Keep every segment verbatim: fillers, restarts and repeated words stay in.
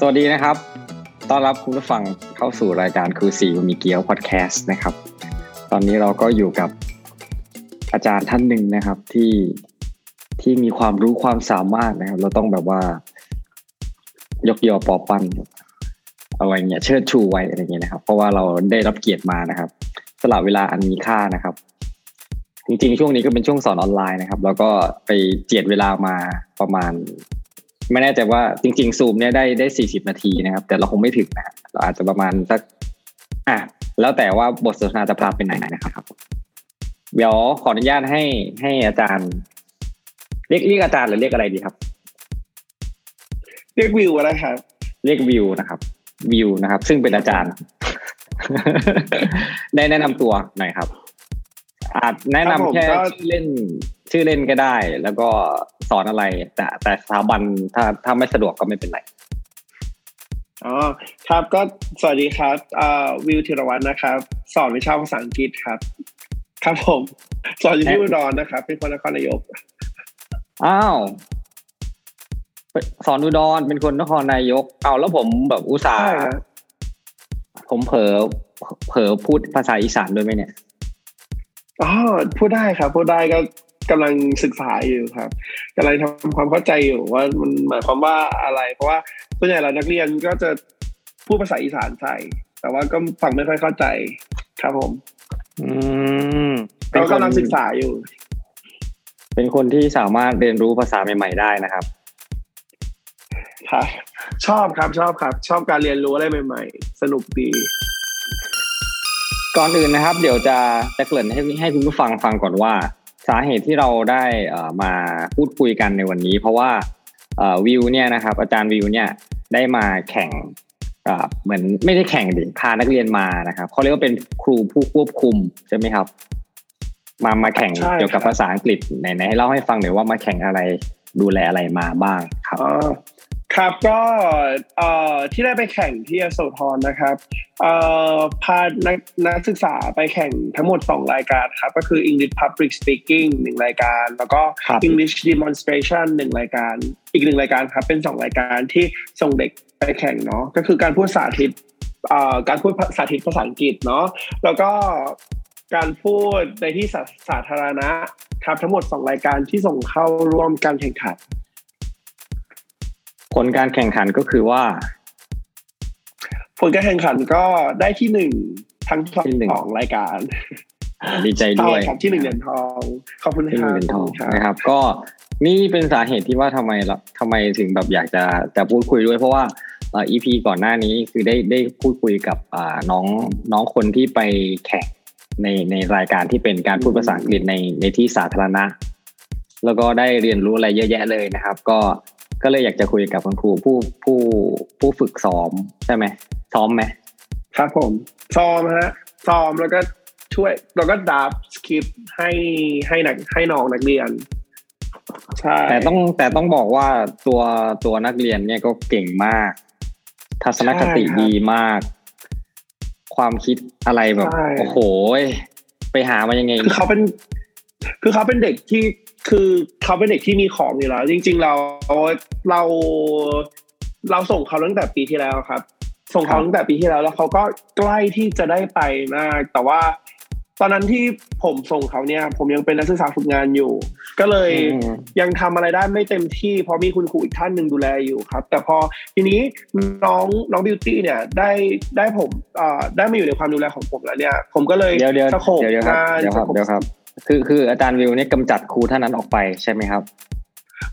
สวัสดีนะครับต้อนรับคุณผู้ฟังเข้าสู่รายการคือสีบะหมี่เกี๊ยวพอดแคสต์นะครับตอนนี้เราก็อยู่กับอาจารย์ท่านหนึ่งนะครับที่ที่มีความรู้ความสามารถนะครับเราต้องแบบว่ายกยอปอปั้นอะไรเงี้ยเชิดชูไว้อะไรเงี้ยนะครับเพราะว่าเราได้รับเกียรติมานะครับสละเวลาอันมีค่านะครับจริงๆช่วงนี้ก็เป็นช่วงสอนออนไลน์นะครับแล้วก็ไปเจียดเวลามาประมาณไม่แน่ใจว่าจริงๆซูมเนี่ยได้ได้สี่สิบนาทีนะครับแต่เราคงไม่ถึงนะเราอาจจะประมาณสักอ่ะแล้วแต่ว่าบทสนทนาจะพาไปไหนนะครับเดี๋ยวขออนุญาตให้ให้อาจารย์เรียกเรียกอาจารย์หรือเรียกอะไรดีครับเรียกวิวอะไรครับเรียกวิวนะครับวิวนะครับซึ่งเป็นอาจารย์ได้แนะนำตัวหน่อยครับอาจแนะนำแค่ชื่อเล่นชื่อเล่นก็ได้แล้วก็สอนอะไรแต่แต่สถาบันถ้าถ้าไม่สะดวกก็ไม่เป็นไรอ๋อครับก็สวัสดีครับอ่าวิวธีรวัฒน์นะครับสอนวิชาภาษาอังกฤษครับครับผมสอนอยู่ที่อุดรนะครับเป็นคนนครนายกอ้าวสอนอุดรเป็นคนนครนายกเอาแล้วผมแบบอุตส่าห์ผมเผลอเผลอพูดภาษาอีสานด้วยไหมเนี่ยอ๋อพูดได้ครับพูดได้ก็กำลังศึกษาอยู่ครับกำลังทำความเข้าใจอยู่ว่ามันหมายความว่าอะไรเพราะว่าส่วนใหญ่เรานักเรียนก็จะพูดภาษาอีสานใส่แต่ว่าก็ฟังไม่ค่อยเข้าใจครับผมอืมเรากำลังศึกษาอยู่เป็นคนที่สามารถเรียนรู้ภาษาใหม่ๆได้นะครับครับชอบครับชอบครับชอบการเรียนรู้อะไรใหม่ๆสนุกดีก่อนอื่นนะครับเดี๋ยวจะจะเกริ่นให้ให้คุณผู้ฟังฟังก่อนว่าสาเหตุที่เราได้มาพูดคุยกันในวันนี้เพราะว่าวิวเนี่ยนะครับอาจารย์วิวเนี่ยได้มาแข่งเหมือนไม่ได้แข่งดิพานักเรียนมานะครับเขาเรียกว่าเป็นครูผู้ควบคุมใช่ไหมครับมามาแข่งเกี่ยวกับภาษาอังกฤษไหนๆให้เล่าให้ฟังหน่อยว่ามาแข่งอะไรดูแลอะไรมาบ้างครับครับก็ที่ได้ไปแข่งที่ยโสธรนะครับพานักนักศึกษาไปแข่งทั้งหมดสองรายการครับก็คือ English Public Speaking หนึ่งรายการแล้วก็ English Demonstration หนึ่งรายการอีกหนึ่งรายการครับเป็นสองรายการที่ส่งเด็กไปแข่งเนาะก็คือการพูดสาธิตการพูดสาธิตภาษาอังกฤษเนาะแล้วก็การพูดในที่สาธารณะครับทั้งหมดสองรายการที่ส่งเข้าร่วมการแข่งขันผลการแข่งขันก็คือว่าผลการแข่งขันก็ได้ที่หนึ่งทั้งสองรายการดีใจด้วยครับที่หนึ่งเหรียญทองขอบคุณที่หนึ่งเหรียญทองนะครับก็นี่เป็นสาเหตุที่ว่าทำไมล่ะทำไมถึงแบบอยากจะจะพูดคุยด้วยเพราะว่าเอ่อ อี พี ก่อนหน้านี้คือได้ได้พูดคุยกับอ่าน้องน้องคนที่ไปแข่งในในรายการที่เป็นการพูดภาษาอังกฤษในในที่สาธารณะแล้วก็ได้เรียนรู้อะไรเยอะแยะเลยนะครับก็ก็เลยอยากจะคุยกับคุณครูผู้ผู้ผู้ฝึกซ้อมใช่ไหมซ้อมไหมครับผมซ้อมฮะซ้อมแล้วก็ช่วยแล้วก็ดับสคริปต์ให้ให้นักให้น้องนักเรียนใช่แต่ต้องแต่ต้องบอกว่าตัวตัวนักเรียนเนี่ยก็เก่งมากทัศนคติดีมากความคิดอะไรแบบโอ้โหไปหามายังไงคือเขาเป็นคือเขาเป็นเด็กที่คือเขาเป็นเด็กที่มีของอยู่แล้วจริงๆเราเราเราส่งเขาตั้งแต่ปีที่แล้วครับส่งเขาตั้งแต่ปีที่แล้วแล้วเขาก็ใกล้ที่จะได้ไปมากแต่ว่าตอนนั้นที่ผมส่งเขาเนี่ยผมยังเป็นนักศึกษาฝึกงานอยู่ก็เลยยังทำอะไรได้ไม่เต็มที่เพราะมีคุณครูอีกท่านหนึ่งดูแลอยู่ครับแต่พอทีนี้น้องน้องบิวตี้เนี่ยได้ได้ผมอ่าได้มาอยู่ในความดูแลของผมแล้วเนี่ยผมก็เลยเดี๋ยวเดี๋ยวเดี๋ยวครับเดี๋ยวครับเดี๋ยวครับคือคืออาจารย์วิวเนี่ยกำจัดครูท่านนั้นออกไปใช่ไหมครับ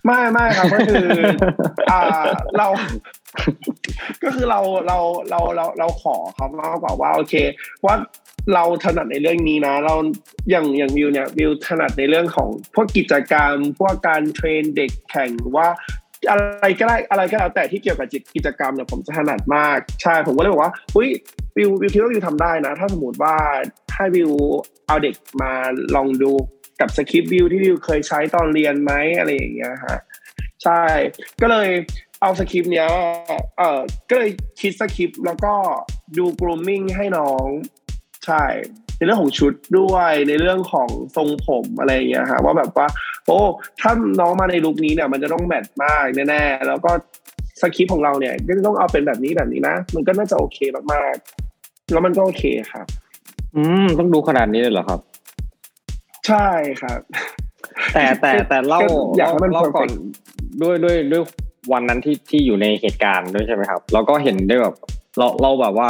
ไม่ไม่ครับก็คืออ่าเราก็คือเราเราเราเราเราขอเขามากกว่าว่าโอเคว่าเราถนัดในเรื่องนี้นะเราอย่างอย่างวิวเนี่ยวิวถนัดในเรื่องของพวกกิจกรรมพวกการเทรนเด็กแข่งว่าอะไรก็ได้อะไรก็แล้วแต่ที่เกี่ยวกับกิจกรรมเนี่ยผมจะถนัดมากใช่ผมก็เลยบอกว่าอุ้ยวิววิวคิดว่าวิวทำได้นะถ้าสมมติว่าให้วิวเอาเด็กมาลองดูกับสคริปต์วิวที่วิวเคยใช้ตอนเรียนไหมอะไรอย่างเงี้ยฮะใช่ก็เลยเอาสคริปต์เนี้ยเออก็เลยคิดสคริปต์แล้วก็ดูกรูมมิ่งให้น้องใช่ในเรื่องของชุดด้วยในเรื่องของทรงผมอะไรอย่างเงี้ยฮะว่าแบบว่าโอ้ถ้าน้องมาในลุคนี้เนี่ยมันจะต้องแมทมากแน่ๆแล้วก็ สคริปต์ของเราเนี่ยก็ต้องเอาเป็นแบบนี้แบบนี้นะมันก็น่าจะโอเคมากๆแล้วมันก็โอเคครับอืมต้องดูขนาดนี้เลยเหรอครับใช่ครับแต่แต่แต่เล่าอยากให้มันก่อนด้วยด้วยด้วยวันนั้นที่ที่อยู่ในเหตุการณ์ด้วยใช่ไหมครับเราก็เห็นได้แบบเราเราแบบว่า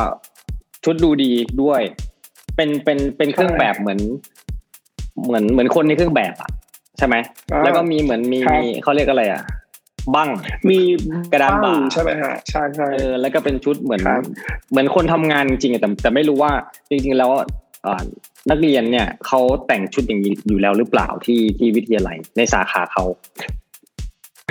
ชุดดูดีด้วยเป็นเป็นเป็นเครื่องแบบเหมือนเหมือนเหมือนคนในเครื่องแบบอ่ะใช่ไหมแล้วก็มีเหมือนมีมีเขาเรียกอะไรอ่ะบั้งมีกระดานบั้งใช่ไหมฮะใช่ใช่เออแล้วก็เป็นชุดเหมือนเหมือนคนทำงานจริงแต่แต่ไม่รู้ว่าจริงๆแล้วนักเรียนเนี่ยเขาแต่งชุดอย่างนี้อยู่แล้วหรือเปล่าที่ที่วิทยาลัยในสาขาเขา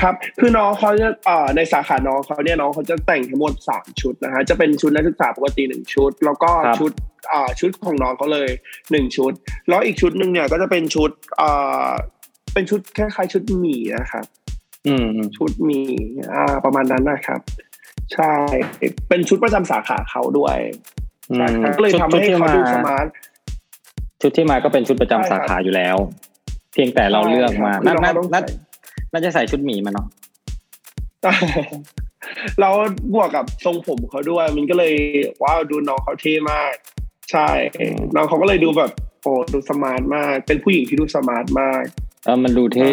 ครับคือน้องเขาจะเอ่อในสาขาน้องเขาเนี่ยน้องเขาจะแต่งทั้งหมดสามชุดนะฮะจะเป็นชุดนักศึกษาปกติหนึ่งชุดแล้วก็ชุดเอ่อชุดของน้องเขาเลยหนึ่งชุดแล้วอีกชุดนึงเนี่ยก็จะเป็นชุดเอ่อเป็นชุดคล้ายๆชุดหมีนะครับอืมชุดหมีอ่าประมาณนั้นนะครับใช่เป็นชุดประจำสาขาเขาด้วยก็เลยทำให้เขาดูสมาร์ทชุดที่มาก็เป็นชุดประจำสาขาอยู่แล้วเพียงแต่เราเลือกมาน่าน่าน่าจะใส่ชุดหมีมาเนาะเราบวกกับทรงผมเขาด้วยมันก็เลยว้าวดูน้องเขาเท่มากใช่น้องเขาก็เลยดูแบบโอ้ดูสมาร์ทมากเป็นผู้หญิงที่ดูสมาร์ทมากเออมันดูเท่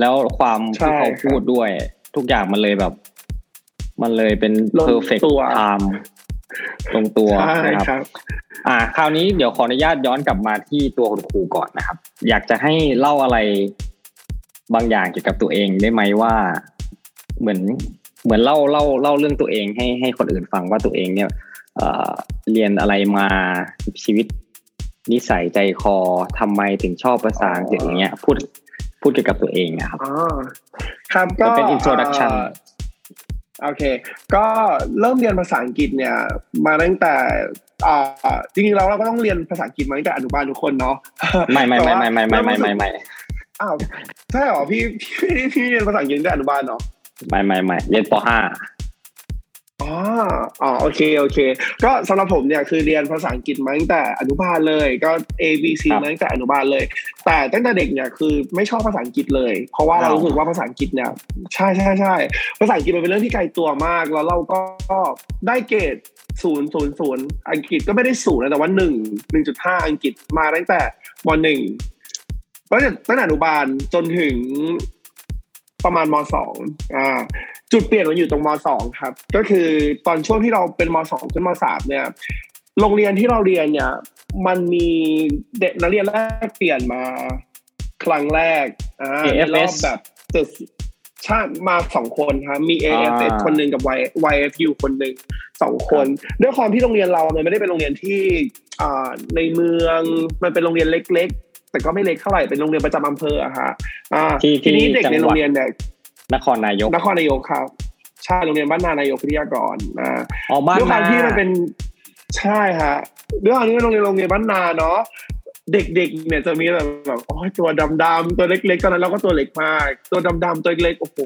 แล้วความที่เขาพูดด้วยทุกอย่างมันเลยแบบมันเลยเป็น perfect timeตรงตัวนะครับอ่าคราวนี้เดี๋ยวขออนุญาตย้อนกลับมาที่ตัวคุณครูก่อนนะครับอยากจะให้เล่าอะไรบางอย่างเกี่ยวกับตัวเองได้ไหมว่าเหมือนเหมือนเล่าเล่าเล่าเรื่องตัวเองให้ให้คนอื่นฟังว่าตัวเองเนี่ยเอ่อเรียนอะไรมาชีวิตนิสัยใจคอทำไมถึงชอบภาษาอังกฤษอย่างเงี้ยพูดพูดเกี่ยวกับตัวเองนะครับอ๋อครับก็เป็น introductionโอเคก็เริ่มเรียนภาษาอังกฤษเนี่ยมาตั้งแต่อ่าจริงๆเราเราก็ต้องเรียนภาษาอังกฤษมาตั้งแต่อนุบาลทุกคนเนาะไม่ไม่ไม่ไม่ไม่ไม่ไม่ไม่ไม่อ้าวใช่หรอพี่พี่เรียนภาษาอังกฤษตั้งแต่อนุบาลเนาะไม่ไม่ไม่เรียนป.ห้าอ๋ออ๋อโอเคโอเคก็สำหรับผมเนี่ยคือเรียนภาษาอังกฤษมาตั้งแต่อนุบาลเลยก็ A B C มาตั้งแต่อนุบาลเลยแต่ตั้งแต่เด็กเนี่ยคือไม่ชอบภาษาอังกฤษเลยเพราะว่าเรารู้สึกว่าภาษาอังกฤษเนี่ยใช่ใช่ภาษาอังกฤษมันเป็นเรื่องที่ไกลตัวมากแล้วเราก็ได้เกรดศูนย์ศูนย์ศูนย์อังกฤษก็ไม่ได้ศูนย์นะแต่ว่าหนึ่งหนึ่งจุดห้าอังกฤษมาตั้งแต่มหนึ่งตั้งแต่ตั้งแต่อนุบาลจนถึงประมาณมสองอ่าจุดเปลี่ยนมันอยู่ตรงมสองครับก็คือตอนช่วงที่เราเป็นมสองขึ้นมสามเนี่ยโรงเรียนที่เราเรียนเนี่ยมันมีเด็กนักเรียนแรกเปลี่ยนมาครั้งแรกอ่าในรอบแบบชาติมาสองคนครับมี เอ เอฟ เอส คนหนึ่งกับ วาย เอฟ ยู คนหนึ่งสองคนด้วยความที่โรงเรียนเราเนี่ยไม่ได้เป็นโรงเรียนที่อ่าในเมืองมันเป็นโรงเรียนเล็กๆแต่ก็ไม่เล็กเท่าไหร่เป็นโรงเรียนประจำอำเภออะฮะอ่าทีนี้เด็กในโรงเรียนเนี่ยนครนายกนครนายกครับใช่โรงเรียนบ้านนานายกพิทยากรอ่าด้วยความที่มันเป็นใช่ฮะด้วยความที่โรงเรียนโรงเรียนบ้านนาเนาะเด็กๆเนี่ยจะมีแบบแบบโอ้ยตัวดำๆตัวเล็กๆตอนนั้นเราก็ตัวเล็กมากตัวดำๆตัวเล็กโอ้โห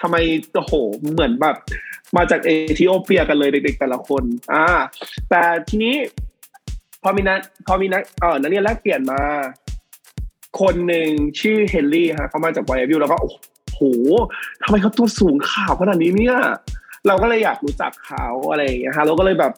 ทำไมโอ้โหเหมือนแบบมาจากเอธิโอเปียกันเลยเด็กๆแต่ละคนอ่าแต่ทีนี้พอมีนักพอมีนักเออนักเรียนแรกเปลี่ยนมาคนหนึ่งชื่อเฮนรี่ฮะเขามาจากไวเอฟยูแล้วก็โอ้โหทำไมเขาตัวสูงขาวขนาดนี้เนี่ยเราก็เลยอยากรู้จักเขาอะไรอย่างเงี้ยฮะเราก็เลยแบบ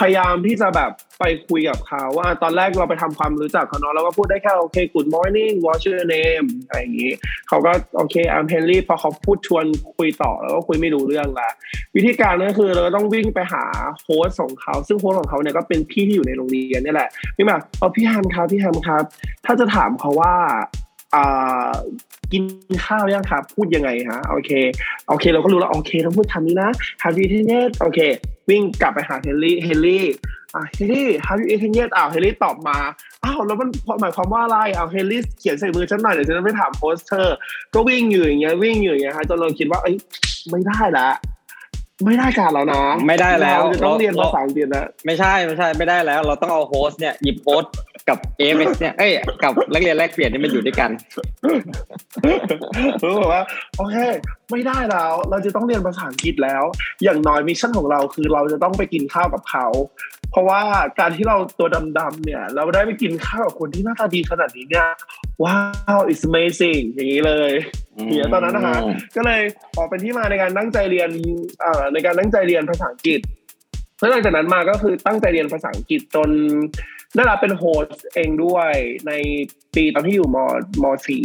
พยายามที่จะแบบไปคุยกับเขาว่าตอนแรกเราไปทำความรู้จักเขาเนาะแล้วก็พูดได้แค่โอเค good morning what's your name อะไรอย่างนี้เขาก็โอเค I'm Henry พอเขาพูดชวนคุยต่อแล้วก็คุยไม่รู้เรื่องละวิธีการก็คือเราต้องวิ่งไปหาโค้ชของเขาซึ่งโค้ชของเขาเนี่ยก็เป็นพี่ที่อยู่ในโรงเรียนนี่แหละนี่แบบเอาพี่แฮมครับพี่แฮมครับถ้าจะถามเขาว่าอ่ากินข้าวยังครับพูดยังไงฮะโอเคโอเคเราก็รู้แล้วโอเคต้องพูดคำนี้นะ Have you eaten yet โอเควิ่งกลับไปหาเฮนรี่เฮนรี่อ่ะเฮนรี่ Have you eaten yet อ้าวเฮนรี่ตอบมาอ้าวแล้วมันหมายความว่าอะไรอ้าวเฮนรี่เขียนใส่มือฉันหน่อยเดี๋ยวฉันไม่ถามโพสเตอร์ก็วิ่งอยู่อย่างเงี้ยวิ่งอยู่อย่างเงี้ยฮะจนเราคิดว่าเอ้ยไม่ได้ละไม่ได้การแล้วนะไม่ได้แล้วเราจะต้องเรียนภาษาอังกฤษแล้วไม่ใช่ไม่ใช่ไม่ได้แล้วเราต้องเอาโฮสเนี่ยหยิบโพสกับเอฟเนี่ยเอ้ยกับนักเรียนแรกเปลี่ยนนี่มันอยู่ด้วยกันรู้บอกว่าโอเคไม่ได้แล้วเราจะต้องเรียนภาษาอังกฤษแล้วอย่างน้อยมิชชั่นของเราคือเราจะต้องไปกินข้าวกับเขาเพราะว่าการที่เราตัวดำๆเนี่ยเราได้ไปกินข้าวกับคนที่หน้าตาดีขนาดนี้เนี่ย ว้าว it's amazing อย่างนี้เลยอย่างนี้ตอนนั้นนะคะก็เลยออกเป็นที่มาในการตั้งใจเรียนในการตั้งใจเรียนภาษาอังกฤษแล้วหลังจากนั้นมาก็คือตั้งใจเรียนภาษาอังกฤษจนได้รับเป็นโฮสต์เองด้วยในปีตอนที่อยู่ม.ม.สี่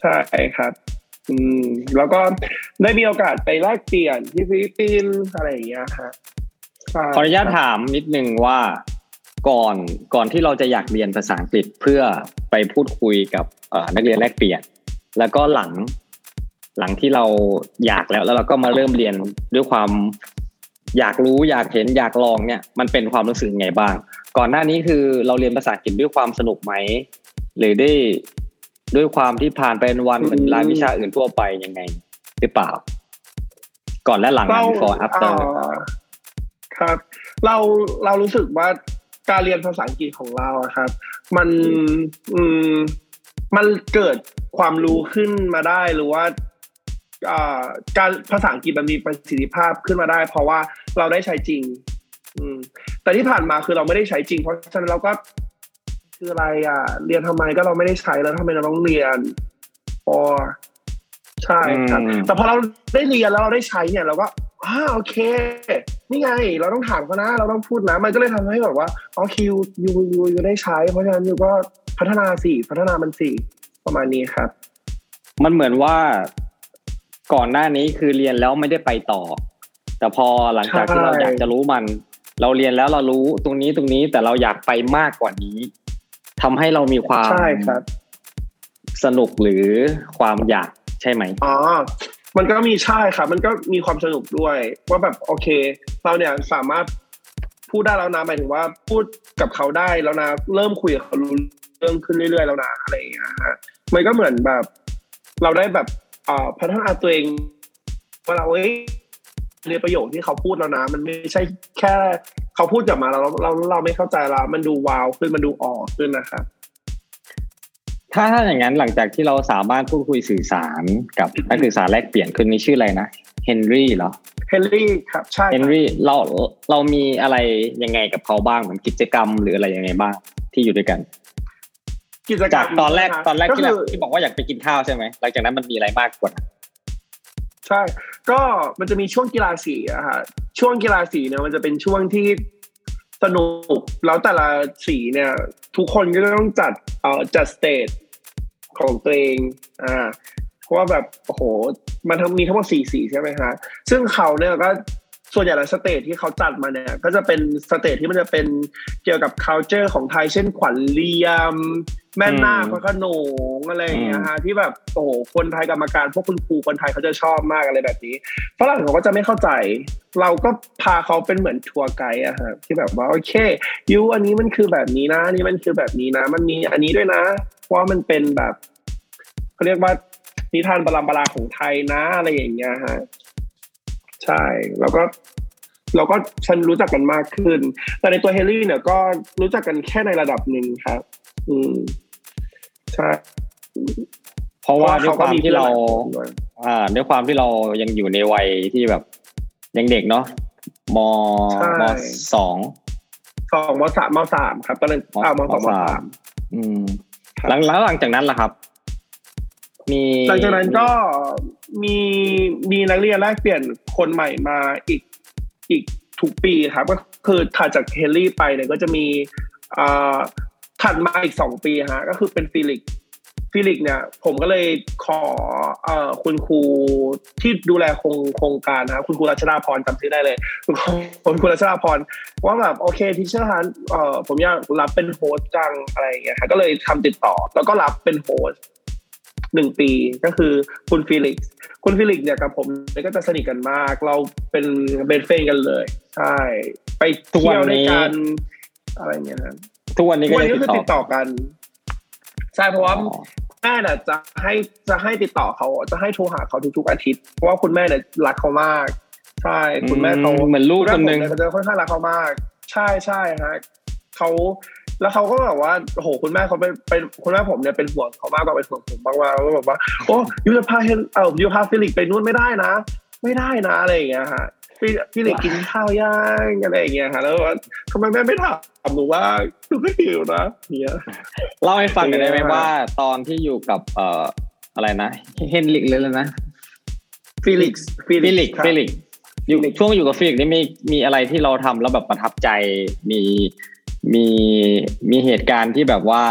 ใช่ครับอืมแล้วก็ได้มีโอกาสไปแลกเปลี่ยนที่ฟิลิปปินส์อะไรอย่างเงี้ยครับขออนุญาตถามนิดนึงว่าก่อนก่อนที่เราจะอยากเรียนภาษาอังกฤษเพื่อไปพูดคุยกับนักเรียนแลกเปลี่ยนแล้วก็หลังหลังที่เราอยากแล้วแล้วเราก็มาเริ่มเรียนด้วยความอยากรู้อยากเห็นอยากลองเนี่ยมันเป็นความรู้สึกไงบ้างก่อนหน้านี้คือเราเรียนภาษาอังกฤษด้วยความสนุกไหมหรือได้ด้วยความที่ผ่านไปวันเหมือนรายวิชาอื่นทั่วไปยังไงหรือเปล่าก่อนและหลัง before after ครับเราเรารู้สึกว่าการเรียนภาษาอังกฤษของเราอะครับมันอืมมันเกิดความรู้ขึ้นมาได้หรือว่าอ่าการภาษาอังกฤษมันมีประสิทธิภาพขึ้นมาได้เพราะว่าเราได้ใช้จริงอืมแต่ที่ผ่านมาคือเราไม่ได้ใช้จริงเพราะฉะนั้นเราก็คืออะไรอ่ะเรียนทำไมก็เราไม่ได้ใช้แล้วทำไมเราต้องเรียนพอใช่ครับแต่พอเราได้เรียนแล้วเราได้ใช้เนี่ยเราก็อ่าโอเคนี่ไงเราต้องถามเขานะเราต้องพูดนะมันก็เลยทำให้แบบว่าอ๋อคิวยูยูยูได้ใช้เพราะฉะนั้นยูก็พัฒนาสิพัฒนามันสิประมาณนี้ครับมันเหมือนว่าก่อนหน้านี้คือเรียนแล้วไม่ได้ไปต่อแต่พอหลังจากที่เราอยากจะรู้มันเราเรียนแล้วเรารู้ตรงนี้ตรงนี้แต่เราอยากไปมากกว่านี้ทำให้เรามีความใช่ครับสนุกหรือความอยากใช่ไหมอ๋อมันก็มีใช่ครับมันก็มีความสนุกด้วยว่าแบบโอเคเราเนี่ยสามารถพูดได้แล้วนะหมายถึงว่าพูดกับเขาได้แล้วนะเริ่มคุยกับเขารู้เรื่องขึ้นเรื่อยๆแล้วนะอะไรอย่างเงี้ยฮะมันก็เหมือนแบบเราได้แบบอ่าพัฒนาตัวเองว่าเราเอ้ยในประโยคที่เขาพูดแล้วนะมันไม่ใช่แค่เขาพูดกลับมาเราเราเราไม่เข้าใจละมันดูว้าวขึ้นมันดูออกขึ้นนะครับถ้าถ้าอย่างนั้นหลังจากที่เราสามารถพูดคุยสื่อสารกับนักศึกษาแลกเปลี่ยนคนนี้ชื่ออะไรนะเฮนรี่เหรอเฮนรี่ครับใช่เฮนรี่เราเรามีอะไรยังไงกับเขาบ้างเหมือนกิจกรรมหรืออะไรยังไงบ้างที่อยู่ด้วยกันกิจกรรมตอนแรกตอนแรกที่ที่บอกว่าอยากไปกินข้าวใช่ไหมหลังจากนั้นมันมีอะไรมากกว่าใช่ก็มันจะมีช่วงกีฬาสีอะค่ะช่วงกีฬาสีเนี่ยมันจะเป็นช่วงที่สนุกแล้วแต่ละสีเนี่ยทุกคนก็ต้องจัดเอ่อจัดสเตจของตัวเองอ่าเพราะว่าแบบโอ้โหมันทั้งมีทั้งหมดสี่สีใช่ไหมฮะซึ่งเขาเนี่ยก็ส่วนใหญ่แล้วสเตจที่เขาจัดมาเนี่ยก็จะเป็นสเตจที่มันจะเป็นเกี่ยวกับ culture ของไทยเช่นขวัญเลียมแม่นาคพระโขนงอะไรอย่างเงี้ยฮะที่แบบโอ้โหคนไทยกรรมการพวกคุณครูคนไทยเขาจะชอบมากอะไรแบบนี้ฝรั่งเขาก็จะไม่เข้าใจเราก็พาเขาเป็นเหมือนทัวร์ไกด์อะฮะที่แบบว่าโอเคยูอันนี้มันคือแบบนี้นะนี่มันคือแบบนี้นะมันมีอันนี้ด้วยนะว่ามันเป็นแบบเขาเรียกว่านิทานปรำปราของไทยนะอะไรอย่างเงี้ยฮะใช่แล้วก็เราก็ฉันรู้จักกันมากขึ้นแต่ในตัวเฮลี่เนี่ยก็รู้จักกันแค่ในระดับหนึ่งครับอืมใช่เพราะว่าด้วยความที่เราอ่าด้วยความที่เรายังอยู่ในวัยที่แบบยังเด็กเนาะมมสองสองมสามมสามครับก็เลยอ่ามสองมสามอืมหลังหลังจากนั้นล่ะครับมีหลังจากนั้นก็มีมีนักเรียนแลกเปลี่ยนคนใหม่มาอีกอีกทุกปีครับก็คือถัดจากเฮลี่ไปเนี่ยก็จะมีอ่าถัดมาอีกสองปีฮะก็คือเป็นฟิลิกฟิลิกเนี่ยผมก็เลยขอเอ่อคุณครูที่ดูแลโครงโครงการฮะคุณครูรัชดาพรจำชื่อได้เลยคุณครูคุณครูรัชดาพรว่าแบบโอเคทีเชอร์ฮะเอ่อผมอยากรับเป็นโฮสต์จังอะไรอย่างเงี้ยฮะก็เลยทำติดต่อแล้วก็รับเป็นโฮสต์หนึ่งปีก็คือคุณฟิลิกคุณฟิลิกเนี่ยกับผมก็จะสนิทกันมากเราเป็นเป็นเฟรนด์กันเลยใช่ไปเที่ยวด้วยกันอะไรอย่างเงี้ยฮะทุกวันนี้ก็ติดต่อกันใช่เพราะว่าแม่เนี่ยจะให้จะให้ติดต่อเขาจะให้โทรหาเขาทุกๆอาทิตย์เพราะว่าคุณแม่เนี่ยรักเขามากใช่คุณแม่เขาเหมือนลูกคนนึงเขาจะค่อนข้างรักเขามากใช่ใช่ฮะเขาแล้วเขาก็แบบว่าโหคุณแม่เขาเป็นเป็นคุณแม่ผมเนี่ยเป็นห่วงเขามากกว่าเป็นห่วงผมบางว่าก็แบบว่าโอ้ยูจะพาเฮนเอ่อยูพาฟิลิกไปนู่นไม่ได้นะไม่ได้นะอะไรอย่างเงี้ยฮะ พี่พี่เลยกินข้าวย่างอะไรอย่างเงี้ยค่ะแล้วว่าทำไมแม่ไม่ถามหนูว่าหนูไม่หิวนะเนี่ยเล่าให้ฟังหน่อยได้ไหมว่าตอนที่อยู่กับเอ่ออะไรนะเฮนริกเลยนะฟิลิกซ์ฟิลิกซ์ฟิลิกซ์อยู่ช่วงอยู่กับฟิลิกซ์นี่มีมีอะไรที่เราทำแล้วแบบประทับใจมีมีมีเหตุการณ์ที่แบบว่า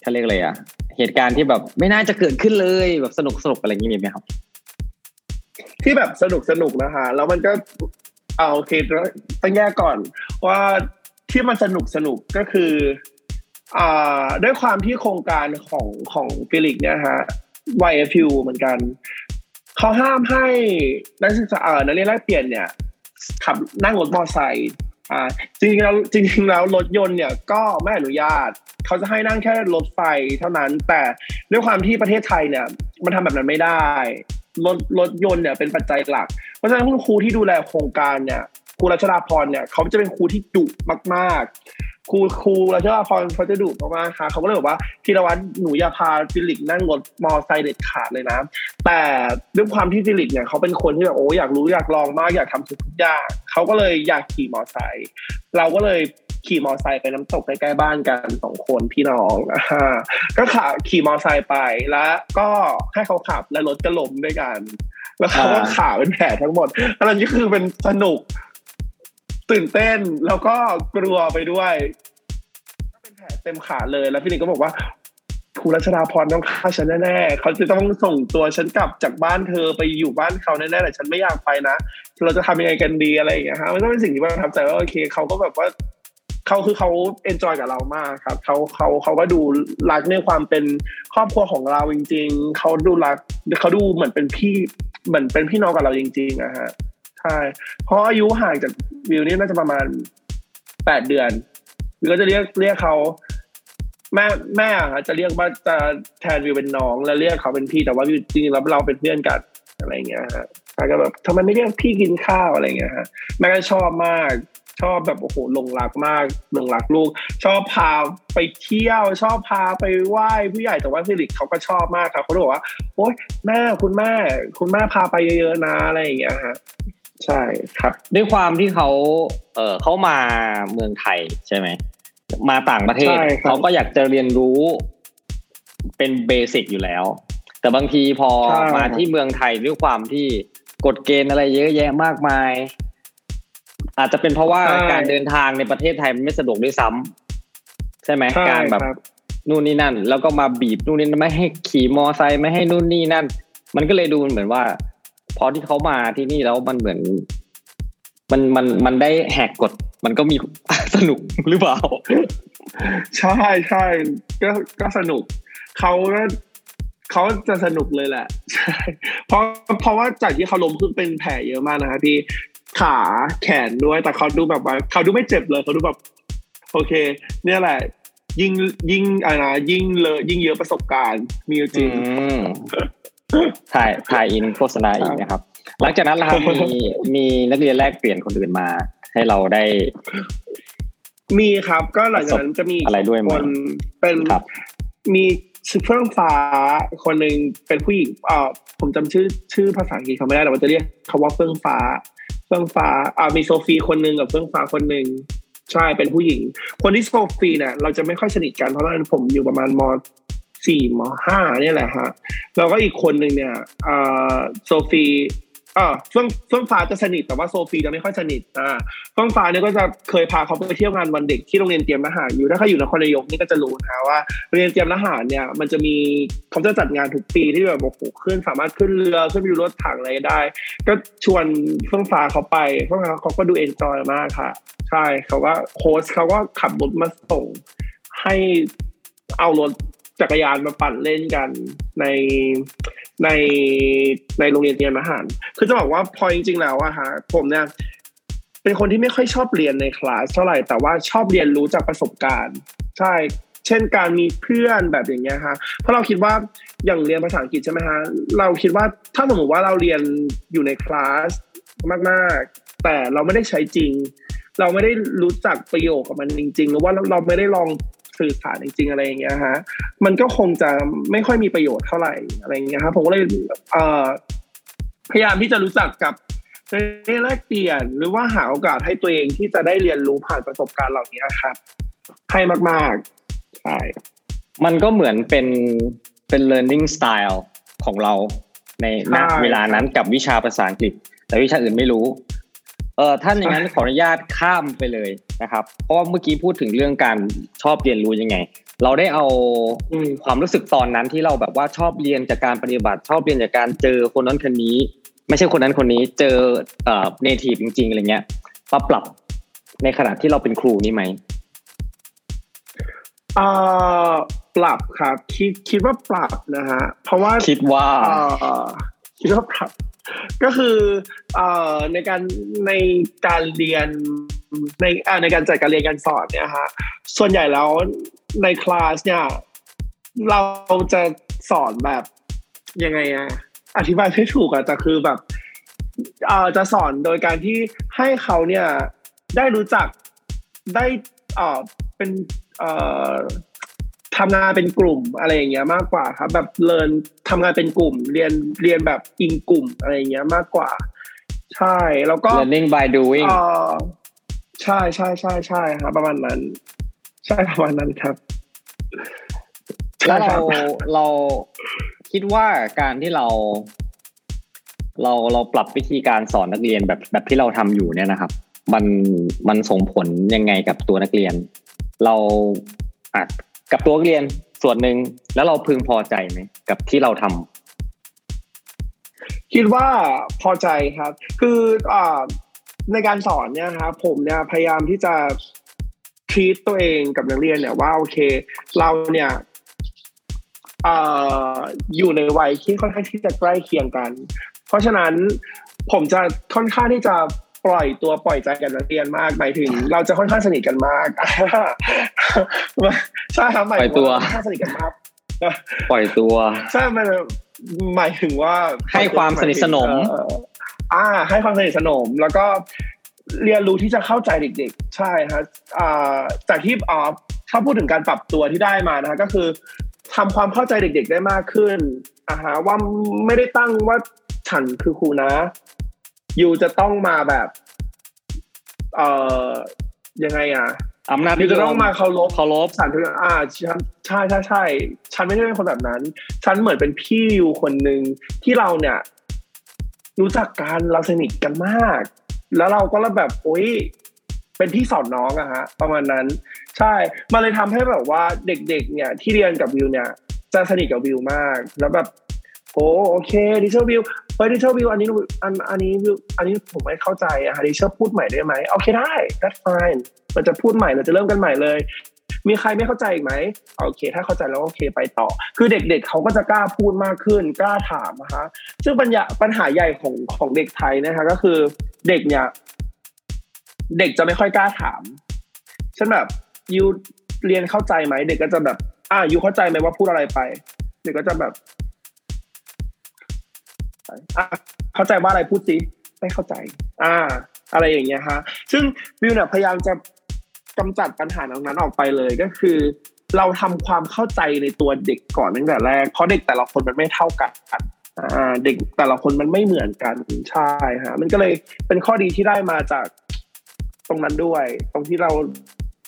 เขาเรียกอะไรอะเหตุการณ์ที่แบบไม่น่าจะเกิดขึ้นเลยแบบสนุกสนุกอะไรอย่างนี้มีไหมครับที่แบบสนุกสนุกนะคะแล้วมันก็เอาโอเคต้องแยกก่อนว่าที่มันสนุกสนุกก็คืออ่าด้วยความที่โครงการของของฟิลิกเนี่ยฮะ วาย เอฟ ยู เหมือนกันเขาห้ามให้นักศึกษานักเรียนแลกเปลี่ยนเนี่ยขับนั่งรถมอเตอร์ไซค์อ่าจริงๆแล้วจริงๆแล้วรถยนต์เนี่ยก็ไม่อนุญาตเขาจะให้นั่งแค่รถไฟเท่านั้นแต่ด้วยความที่ประเทศไทยเนี่ยมันทำแบบนั้นไม่ได้รถรถยนต์เนี่ยเป็นปัจจัยหลักเพราะฉะนั้นคุณครูที่ดูแลโครงการเนี่ยครูรัชดาพรเนี่ยเขาจะเป็นครูที่ดุมากๆครูครูรัชดาพรเขาจะดุมากๆค่ะเขาก็เลยบอกว่าธีรวัฒน์หนูอย่าพาฟิลิกนั่งรถมอไซค์เด็ดขาดเลยนะแต่ด้วยความที่ฟิลิกเนี่ยเขาเป็นคนที่แบบโอ้อยากรู้อยากลองมากอยากทำทุกอย่างเขาก็เลยอยากขี่มอไซค์เราก็เลยขี่มอไซค์ไปน้ำตกใกล้ๆบ้านกันสองคนพี่น้องก็ขับขี่มอไซค์ไปแล้วก็ให้เขาขับและรถก็ล้มด้วยกันแล้วเขาก็ขาเป็นแผลทั้งหมดอันนั้นก็คือเป็นสนุกตื่นเต้นแล้วก็กลัวไปด้วยก็เป็นแผลเต็มขาเลยแล้วพี่หนิงก็บอกว่าครูรัชดาพรต้องฆ่าฉันแน่ๆเขาจะต้องส่งตัวฉันกลับจากบ้านเธอไปอยู่บ้านเขาแน่ๆแต่ฉันไม่อยากไปนะเราจะทำยังไงกันดีอะไรอย่างเงี้ยฮะมันก็เป็นสิ่งที่ประทับใจว่าโอเคเขาก็แบบว่าเขาคือเขาเอนจอยกับเรามากครับเขาเขาเขาว่าดูรักในความเป็นครอบครัวของเราจริงๆเขาดูรักเขาดูเหมือนเป็นพี่เหมือนเป็นพี่น้องกับเราจริงๆนะฮะใช่เพราะอายุห่างจากวิวนี่น่าจะประมาณแปดเดือนวิวก็จะเรียกเรียกเขาแม่แม่ฮะจะเรียกว่าจะแทนวิวเป็นน้องแล้วเรียกเขาเป็นพี่แต่ว่าวิวจริงๆแล้วเราเป็นเพื่อนกันอะไรอย่างเงี้ยฮะก็แบบทำไมไม่เรียกพี่กินข้าวอะไรอย่างเงี้ยฮะแม่ก็ชอบมากชอบแบบโอ้โหหลงรักมากหลงรักลูกชอบพาไปเที่ยวชอบพาไปไหว้ผู้ใหญ่แต่ว่าฟิลิปเขาก็ชอบมากครับเขาบอกว่าโอ๊ยแม่คุณแม่คุณแม่พาไปเยอะๆนะอะไรอย่างเงี้ยฮะใช่ครับด้วยความที่เขาเออเขามาเมืองไทยใช่ไหมมาต่างประเทศเขาก็อยากจะเรียนรู้เป็นเบสิกอยู่แล้วแต่บางทีพอมาที่เมืองไทยด้วยความที่กฎเกณฑ์อะไรเยอะแยะมากมายอาจจะเป็นเพราะว่าการเดินทางในประเทศไทยมันไม่สะดวกด้วยซ้ำใช่ไหมการแบบนู่นนี่นั่นแล้วก็มาบีบนู่นนี่ไม่ให้ขี่มอไซค์ไม่ให้นู่นนี่นั่นมันก็เลยดูเหมือนว่าพอที่เขามาที่นี่แล้วมันเหมือนมันมันมันได้แหกกฎมันก็มีสนุกหรือเปล่าใช่ใช่ก็ก็สนุกเขาก็เขาจะสนุกเลยแหละใช่เพราะเพราะว่าจากที่เขาล้มขึ้นเป็นแผลเยอะมากนะคะพี่ขาแขนด้วยแต่เขาดูแบบว่าเขาดูไม่เจ็บเลยเขาดูแบบโอเคเนี่ยแหละยิ่งยิ่งอะไรนะยิ่งเลอะยิ่งเยอะประสบการณ์มีจริงถ่ายถ่ายอินโฆษณาอีกนะครับหลังจากนั้นล่ะครับมีมีนักเรียนแลกเปลี่ยนคนอื่นมาให้เราได้มีครับก็หลังจากนั้นจะมีอะไรด้วยคนเป็นมีชื่อเฟื่องฟ้าคนหนึ่งเป็นผู้หญิงเอ่อผมจำชื่อชื่อภาษาอังกฤษเขาไม่ได้แต่ว่าจะเรียกเขาว่าเฟื่องฟ้าเฟื่องฟ้าอ่ามีโซฟีคนหนึ่งกับเฟื่องฟ้าคนหนึ่งใช่เป็นผู้หญิงคนที่โซฟีเนี่ยเราจะไม่ค่อยสนิทกันเพราะว่าผมอยู่ประมาณม.สี่ ม.ห้า เนี่ยแหละฮะแล้วก็อีกคนหนึ่งเนี่ยอ่าโซฟีอ่าเฟื่องเฟื่องฟ้าจะสนิทแต่ว่าโซฟีจะไม่ค่อยสนิทอ่าเฟื่องฟ้าเนี่ยก็จะเคยพาเขาไปเที่ยวงานวันเด็กที่โรงเรียนเตรียมทหารอยู่ถ้าเขาอยู่นครนายกนี่ก็จะรู้นะว่าโรงเรียนเตรียมทหารเนี่ยมันจะมีเขาจะจัดงานทุกปีที่แบบโอ้โหขึ้นสามารถขึ้นเรือขึ้นรถถังอะไรได้ก็ชวนเฟื่องฟ้าเขาไปเฟื่องฟ้าเขาก็ดูเอนจอยมากค่ะใช่เขาว่าโค้ชเขาก็ขับรถมาส่งให้เอารถจักรยานมาปั่นเล่นกันในในในโรงเรียนเตรียมทหารคือจะบอกว่าพอจริงๆแล้วอะฮะผมเนี่ยเป็นคนที่ไม่ค่อยชอบเรียนในคลาสเท่าไหร่แต่ว่าชอบเรียนรู้จากประสบการณ์ใช่เช่นการมีเพื่อนแบบอย่างเงี้ยฮะเพราะเราคิดว่าอย่างเรียนภาษาอังกฤษใช่ไหมฮะเราคิดว่าถ้าสมมติว่าเราเรียนอยู่ในคลาสมากๆแต่เราไม่ได้ใช้จริงเราไม่ได้รู้จักประโยคกับมันจริงๆหรือว่าเราไม่ได้ลองสื่อสารจริงๆอะไรอย่างเงี้ยฮะมันก็คงจะไม่ค่อยมีประโยชน์เท่าไหร่อะไรอย่างเงี้ยฮะผมก็เลยเอ่อพยายามที่จะรู้จักกับ แลกเปลี่ยนหรือว่าหาโอกาสให้ตัวเองที่จะได้เรียนรู้ผ่านประสบการณ์เหล่านี้ครับให้มากๆใช่มันก็เหมือนเป็นเป็น learning style ของเราในณเวลานั้นกับวิชาภาษาอังกฤษแต่วิชาอื่นไม่รู้เอ่อท่านอย่างนั้นขออนุญาตข้ามไปเลยนะครับเพราะว่าเมื่อกี้พูดถึงเรื่องการชอบเรียนรู้ยังไงเราได้เอาความรู้สึกตอนนั้นที่เราแบบว่าชอบเรียนจากการปฏิบัติชอบเรียนจากการเจอคนนั้นคนนี้ไม่ใช่คนนั้นคนนี้เจอเอ่อ native จริงๆอะไรเงี้ยปรับปรับในขณะที่เราเป็นครูนี่มั้ยเอ่อปรับครับคิดคิดว่าปรับนะฮะเพราะว่าคิดว่าเอ่อคิดว่าปรับก็คือเอ่อในการในการเรียนในอ่าในการจัดการเรียนการสอนเนี่ยฮะส่วนใหญ่แล้วในคลาสเนี่ยเราจะสอนแบบยังไงอ่ะอธิบายไม่ถูกอ่ะแต่คือแบบเอ่อจะสอนโดยการที่ให้เขาเนี่ยได้รู้จักได้เอ่อเป็นเอ่อทำงานเป็นกลุ่มอะไรอย่างเงี้ยมากกว่าครับแบบเรียนทำงานเป็นกลุ่มเรียนเรียนแบบอิงกลุ่มอะไรอย่างเงี้ยมากกว่าใช่แล้วก็ learning by doing อ่าใช่ใช่ใช่ใช่ครับประมาณนั้นใช่ประมาณนั้นครับแล้วเราเราคิดว่าการที่เราเราเราปรับวิธีการสอนนักเรียนแบบแบบที่เราทำอยู่เนี่ยนะครับมันมันส่งผลยังไงกับตัวนักเรียนเราอาจกับตัวนักเรียนส่วนหนึ่งแล้วเราพึงพอใจไหมกับที่เราทำคิดว่าพอใจครับคืออ่าในการสอนเนี่ยครับผมเนี่ยพยายามที่จะทีทตัวเองกับนักเรียนเนี่ยว่าโอเคเราเนี่ยอ่าอยู่ในวัยที่ค่อนข้างที่จะใกล้เคียงกันเพราะฉะนั้นผมจะค่อนข้างที่จะปล่อยตัวปล่อยใจกับนักเรียนมากหมายถึงเราจะค่อนข้างสนิทกันมากใช่ครับหมายถึงว่าค่อนข้างสนิทกันมากปล่อยตัวใช่มันหมายถึงว่าให้ความสนิทสนมอ่าให้ความสนิทสนมแล้วก็เรียนรู้ที่จะเข้าใจเด็กๆใช่ฮะอ่าจากที่อ๋อถ้าพูดถึงการปรับตัวที่ได้มานะฮะก็คือทำความเข้าใจเด็กๆได้มากขึ้นอ่าฮะว่าไม่ได้ตั้งว่าฉันคือครูนะยูจะต้องมาแบบเอ่อยังไงอ่ะอำนาจยูจะต้องมาเคารพเคารพฉันคืออ่าใช่ใช่ใช่ฉันไม่ได้เป็นคนแบบนั้นฉันเหมือนเป็นพี่ยูคนนึงที่เราเนี่ยรู้จักกันเราสนิทกันมากแล้วเราก็แบบโอ๊ยเป็นพี่สอนน้องอะฮะประมาณนั้นใช่มันเลยทำให้แบบว่าเด็กๆเนี่ยที่เรียนกับวิวเนี่ยจะสนิทกับวิวมากแล้วแบบโอ้โอเคดิเชอร์วิวเฮ้ยดิเชอร์วิวอันนี้อันอันนี้วิวอันนี้ผมไม่เข้าใจอะฮะดิเชอร์พูดใหม่ได้ไหมโอเคได้ that's fine เราจะพูดใหม่เราจะเริ่มกันใหม่เลยมีใครไม่เข้าใจอีกไหมโอเคถ้าเข้าใจแล้วโอเคไปต่อคือเด็กๆเขาก็จะกล้าพูดมากขึ้นกล้าถามนะคะซึ่งปัญหาปัญหาใหญ่ของของเด็กไทยนะคะก็คือเด็กเนี่ยเด็กจะไม่ค่อยกล้าถามเช่นแบบยูเรียนเข้าใจไหมเด็กก็จะแบบอ่ะยูเข้าใจไหมว่าพูดอะไรไปเด็กก็จะแบบอ่ะเข้าใจว่าอะไรพูดสิไม่เข้าใจอ่าอะไรอย่างเงี้ยฮะซึ่งวิวเนี่ยพยายามจะกำจัดปัญหาเหล่านั้นออกไปเลยก็คือเราทำความเข้าใจในตัวเด็กก่อนตั้งแต่แรกเพราะเด็กแต่ละคนมันไม่เท่ากันอ่าเด็กแต่ละคนมันไม่เหมือนกันใช่ฮะมันก็เลยเป็นข้อดีที่ได้มาจากตรงนั้นด้วยตรงที่เรา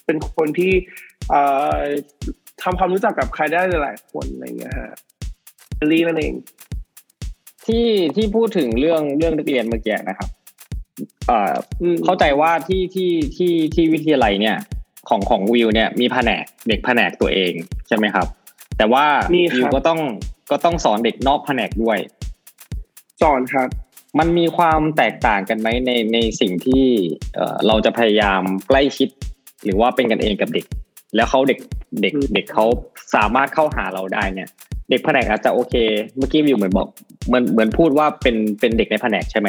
เป็นคนที่เอ่อทำความรู้จักกับใครได้หลายคนอะไรเงี้ยฮะลีนั่นเองที่ที่พูดถึงเรื่องเรื่องนักเรียนเมื่อกี้นะครับเอ่อเข้าใจว่าที่ที่ที่ที่วิทยาลัยเนี่ยของของวิวเนี่ยมีแผนกเด็กแผนกตัวเองใช่ไหมครับแต่ว่าวิวก็ต้องก็ต้องสอนเด็กนอกแผนกด้วยสอนครับมันมีความแตกต่างกันไหมในในสิ่งที่เอ่อเราจะพยายามใกล้ชิดหรือว่าเป็นกันเองกับเด็กแล้วเขาเด็กเด็กเด็กเขาสามารถเข้าหาเราได้เนี่ยเด็กแผนกอาจจะโอเคเมื่อกี้วิวเหมือนบอกเหมือนเหมือนพูดว่าเป็นเป็นเด็กในแผนกใช่ไหม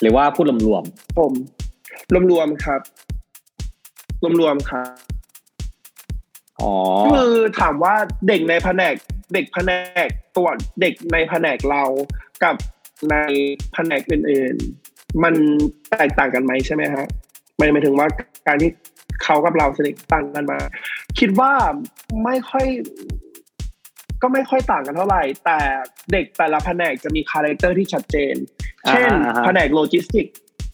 หรือว่าพูดรวมๆผมรวมๆครับรวมๆครับอ๋อคือถามว่าเด็กในแผนกเด็กแผนกตัวเด็กในแผนกเรากับในแผนกอื่นๆมันแตกต่างกันไหมใช่ไหมฮะไม่หมายถึงว่าการที่เขากับเราสนิทต่างกันมาคิดว่าไม่ค่อย ก็ไม่ค่อยต่างกันเท่าไหร่แต่เด็กแต่ละแผนกจะมีคาแรคเตอร์ที่ชัดเจนเช่นแผนกโลจิสติก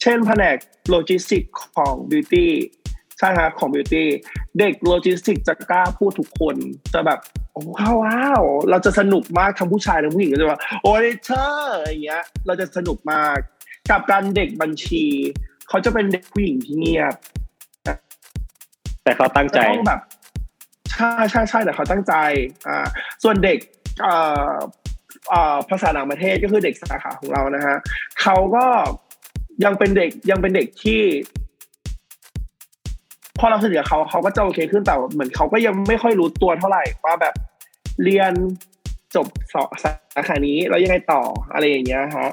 เช่นแผนกโลจิสติกของบิวตี้ใช่ครับของบิวตี้เด็กโลจิสติกจะกล้าพูดทุกคนจะแบบโอ้ว้าวเราจะสนุกมากทั้งผู้ชายทั้งผู้หญิงก็จะแบบโอ้ยเธออย่างเงี้ยเราจะสนุกมากกับการเด็กบัญชีเขาจะเป็นเด็กผู้หญิงที่เงียบแต่เขาตั้งใจต้องแบบใช่ใช่ใช่แต่เขาตั้งใจอ่าส่วนเด็กอ่าอ่าภาษาต่างประเทศก็คือเด็กสาขาของเรานะฮะเขาก็ยังเป็นเด็กยังเป็นเด็กที่พอเราคุยกับเขาเขาก็จะโอเคขึ้นแต่เหมือนเขาก็ยังไม่ค่อยรู้ตัวเท่าไหร่ว่าแบบเรียนจบสาขานี้แล้วยังไงต่ออะไรอย่างเงี้ยฮะ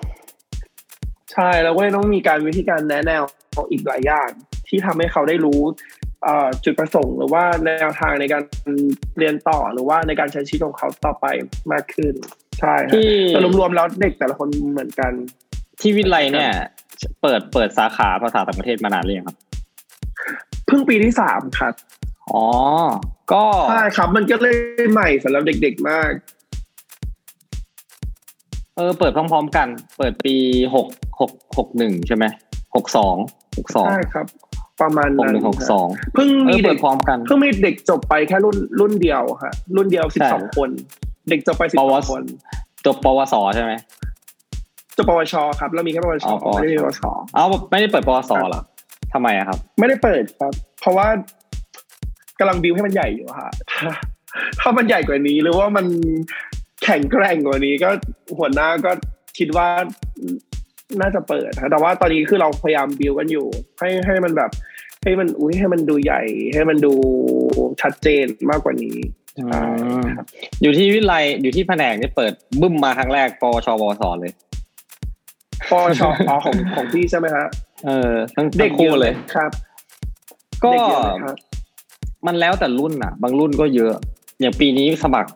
ใช่แล้วก็ต้องมีการวิธีการแนะแนวอีกหลายอย่างที่ทำให้เขาได้รู้จุดประสงค์หรือว่าแนวทางในการเรียนต่อหรือว่าในการใช้ชีวิตของเขาต่อไปมากขึ้นใช่ครับแต่รวมๆแล้วเด็กแต่ละคนเหมือนกันที่วิทยาลัยเนี่ยเปิดเปิดสาขาภาษาต่างประเทศมานานหรือยังครับเพิ่งปีที่สามครับอ๋อก็ใช่ครับมันก็เลยใหม่สำหรับเด็กๆมากเออเปิดพร้อมๆกันเปิดปีหกหกหกหนึ่งใช่ไหมหกสองหกสองใช่ครับประมาณนั้นหนึ่งหกสองเพิ่งมีเด็กพร้อมกันเพิ่งมีเด็กจบไปแค่รุ่นรุ่นเดียวค่ะรุ่นเดียวสิบสองคนเด็กจบไปสิบสองคนจบปวสใช่มั้ยจบปวชครับแล้วมีแค่ปวชไม่มีปวสอ้าวไม่ได้เปิดปวสเหรอทำไมอ่ะครับไม่ได้เปิดครับเพราะว่ากำลังบิวให้มันใหญ่อยู่ค่ะถ้ามันใหญ่กว่านี้หรือว่ามันแข็งแกร่งกว่านี้ก็หัวหน้าก็คิดว่าน่าจะเปิดครับแต่ว่าตอนนี้คือเราพยายามบิวกันอยู่ให้ให้มันแบบให้มันอุ้ยให้มันดูใหญ่ให้มันดูชัดเจนมากกว่านี้ครับอยู่ที่วิทยาลัยอยู่ที่แผนกนี่เปิดบึ้มมาครั้งแรกปวชปวสเลยปวชอ๋อของของพี่ใช่ไหมฮะเออทั้งเด็กคู่เลยครับก็มันแล้วแต่รุ่นอ่ะบางรุ่นก็เยอะอย่างปีนี้สมัคร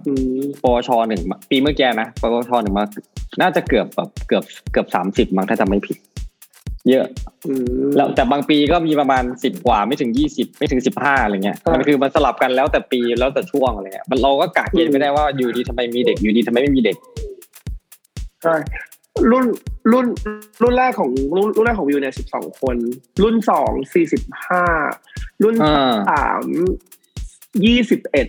ปวชหนึ่งปีเมื่อกี้นะปวชหนึ่งมาน่าจะเกือบแบบเกือบเกือบสามสิบมั้งถ้าจำไม่ผิดเยอะแล้วแต่บางปีก็มีประมาณสิบกว่าไม่ถึงยี่สิบไม่ถึงสิบห้าอะไรเงี้ยมันคือมันสลับกันแล้วแต่ปีแล้วแต่ช่วงอะไรเงี้ยมันเราก็กะเกณฑ์ไม่ได้ว่าอยู่ดีทำไมมีเด็กอยู่ดีทำไมไม่มีเด็กใช่รุ่นรุ่นรุ่นแรกของรุ่นรุ่นแรกของวิวเนี่ยสิบสองคนรุ่นสองสี่สิบห้ารุ่นสามยี่สิบเอ็ด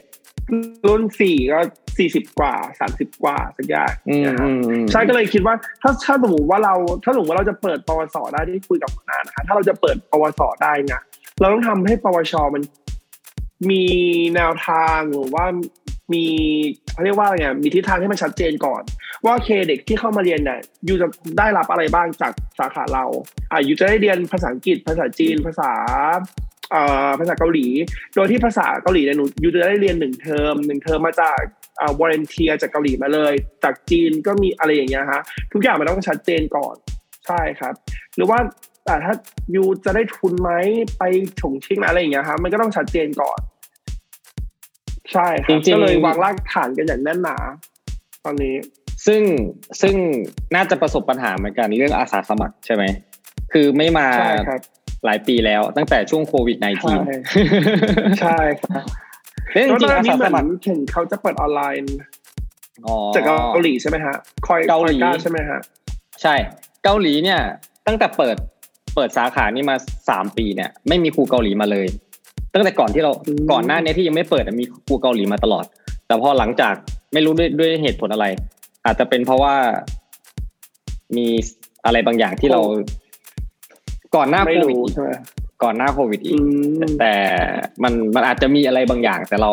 รุ่นสี่ก็สี่สิบกว่าสามสิบกว่าสักอย่างนะครับใช่ก็เลยคิดว่าถ้าถ้าสมมุติว่าเราถ้าสมมุติว่าเราจะเปิดปวสได้ที่คุยกับหัวหน้านะคะถ้าเราจะเปิดปวสได้นะเราต้องทำให้ปวชมันมีแนวทางหรือว่ามีเขาเรียกว่าอะไรเนี่ยมีทิศทางให้มันชัดเจนก่อนว่าโอเคเด็กที่เข้ามาเรียนเนี่ยอยู่จะได้รับอะไรบ้างจากสาขาเราอ่ะอยู่จะได้เรียนภาษาอังกฤษภาษาจีนภาษาเอ่อภาษาเกาหลีโดยที่ภาษาเกาหลีเนี่ยหนูยูจะได้เรียนหนึ่งเทอมหนึ่งเทอมมาจากเอ่อวอลันเทียร์จากเกาหลีมาเลยจากจีนก็มีอะไรอย่างเงี้ยฮะทุกอย่างมันต้องชัดเจนก่อนใช่ครับหรือว่าแต่ถ้ายูจะได้ทุนไหมไปฉงชิ่งอะไรอย่างเงี้ยฮะมันก็ต้องชัดเจนก่อนใช่ครับก็เลยวางรากฐานกันอย่างแน่นหนาตอนนี้ซึ่งซึ่งน่าจะประสบปัญหาเหมือนกันเรื่องอาสาสมัครใช่มั้ยคือไม่มาใช่ครับหลายปีแล้วตั้งแต่ช่วงโควิด สิบเก้า ใช่ครับแล้วจริงๆอาสาสมัครถึงเขาจะเปิดออนไลน์อ๋อจากเกาหลีใช่มั้ยฮะคอยเกาหลีใช่มั้ยฮะใช่เกาหลีเนี่ยตั้งแต่เปิดเปิดสาขานี้มาสามปีเนี่ยไม่มีครูเกาหลีมาเลยตั้งแต่ก่อนที่เราก่อนหน้านี้ที่ยังไม่เปิดมีครูเกาหลีมาตลอดแต่พอหลังจากไม่รู้ด้วยด้วยเหตุผลอะไรอาจจะเป็นเพราะว่ามีอะไรบางอย่างที่เราก่อนหน้าโควิดก่อนหน้าโควิดอีกแต่มันมันอาจจะมีอะไรบางอย่างแต่เรา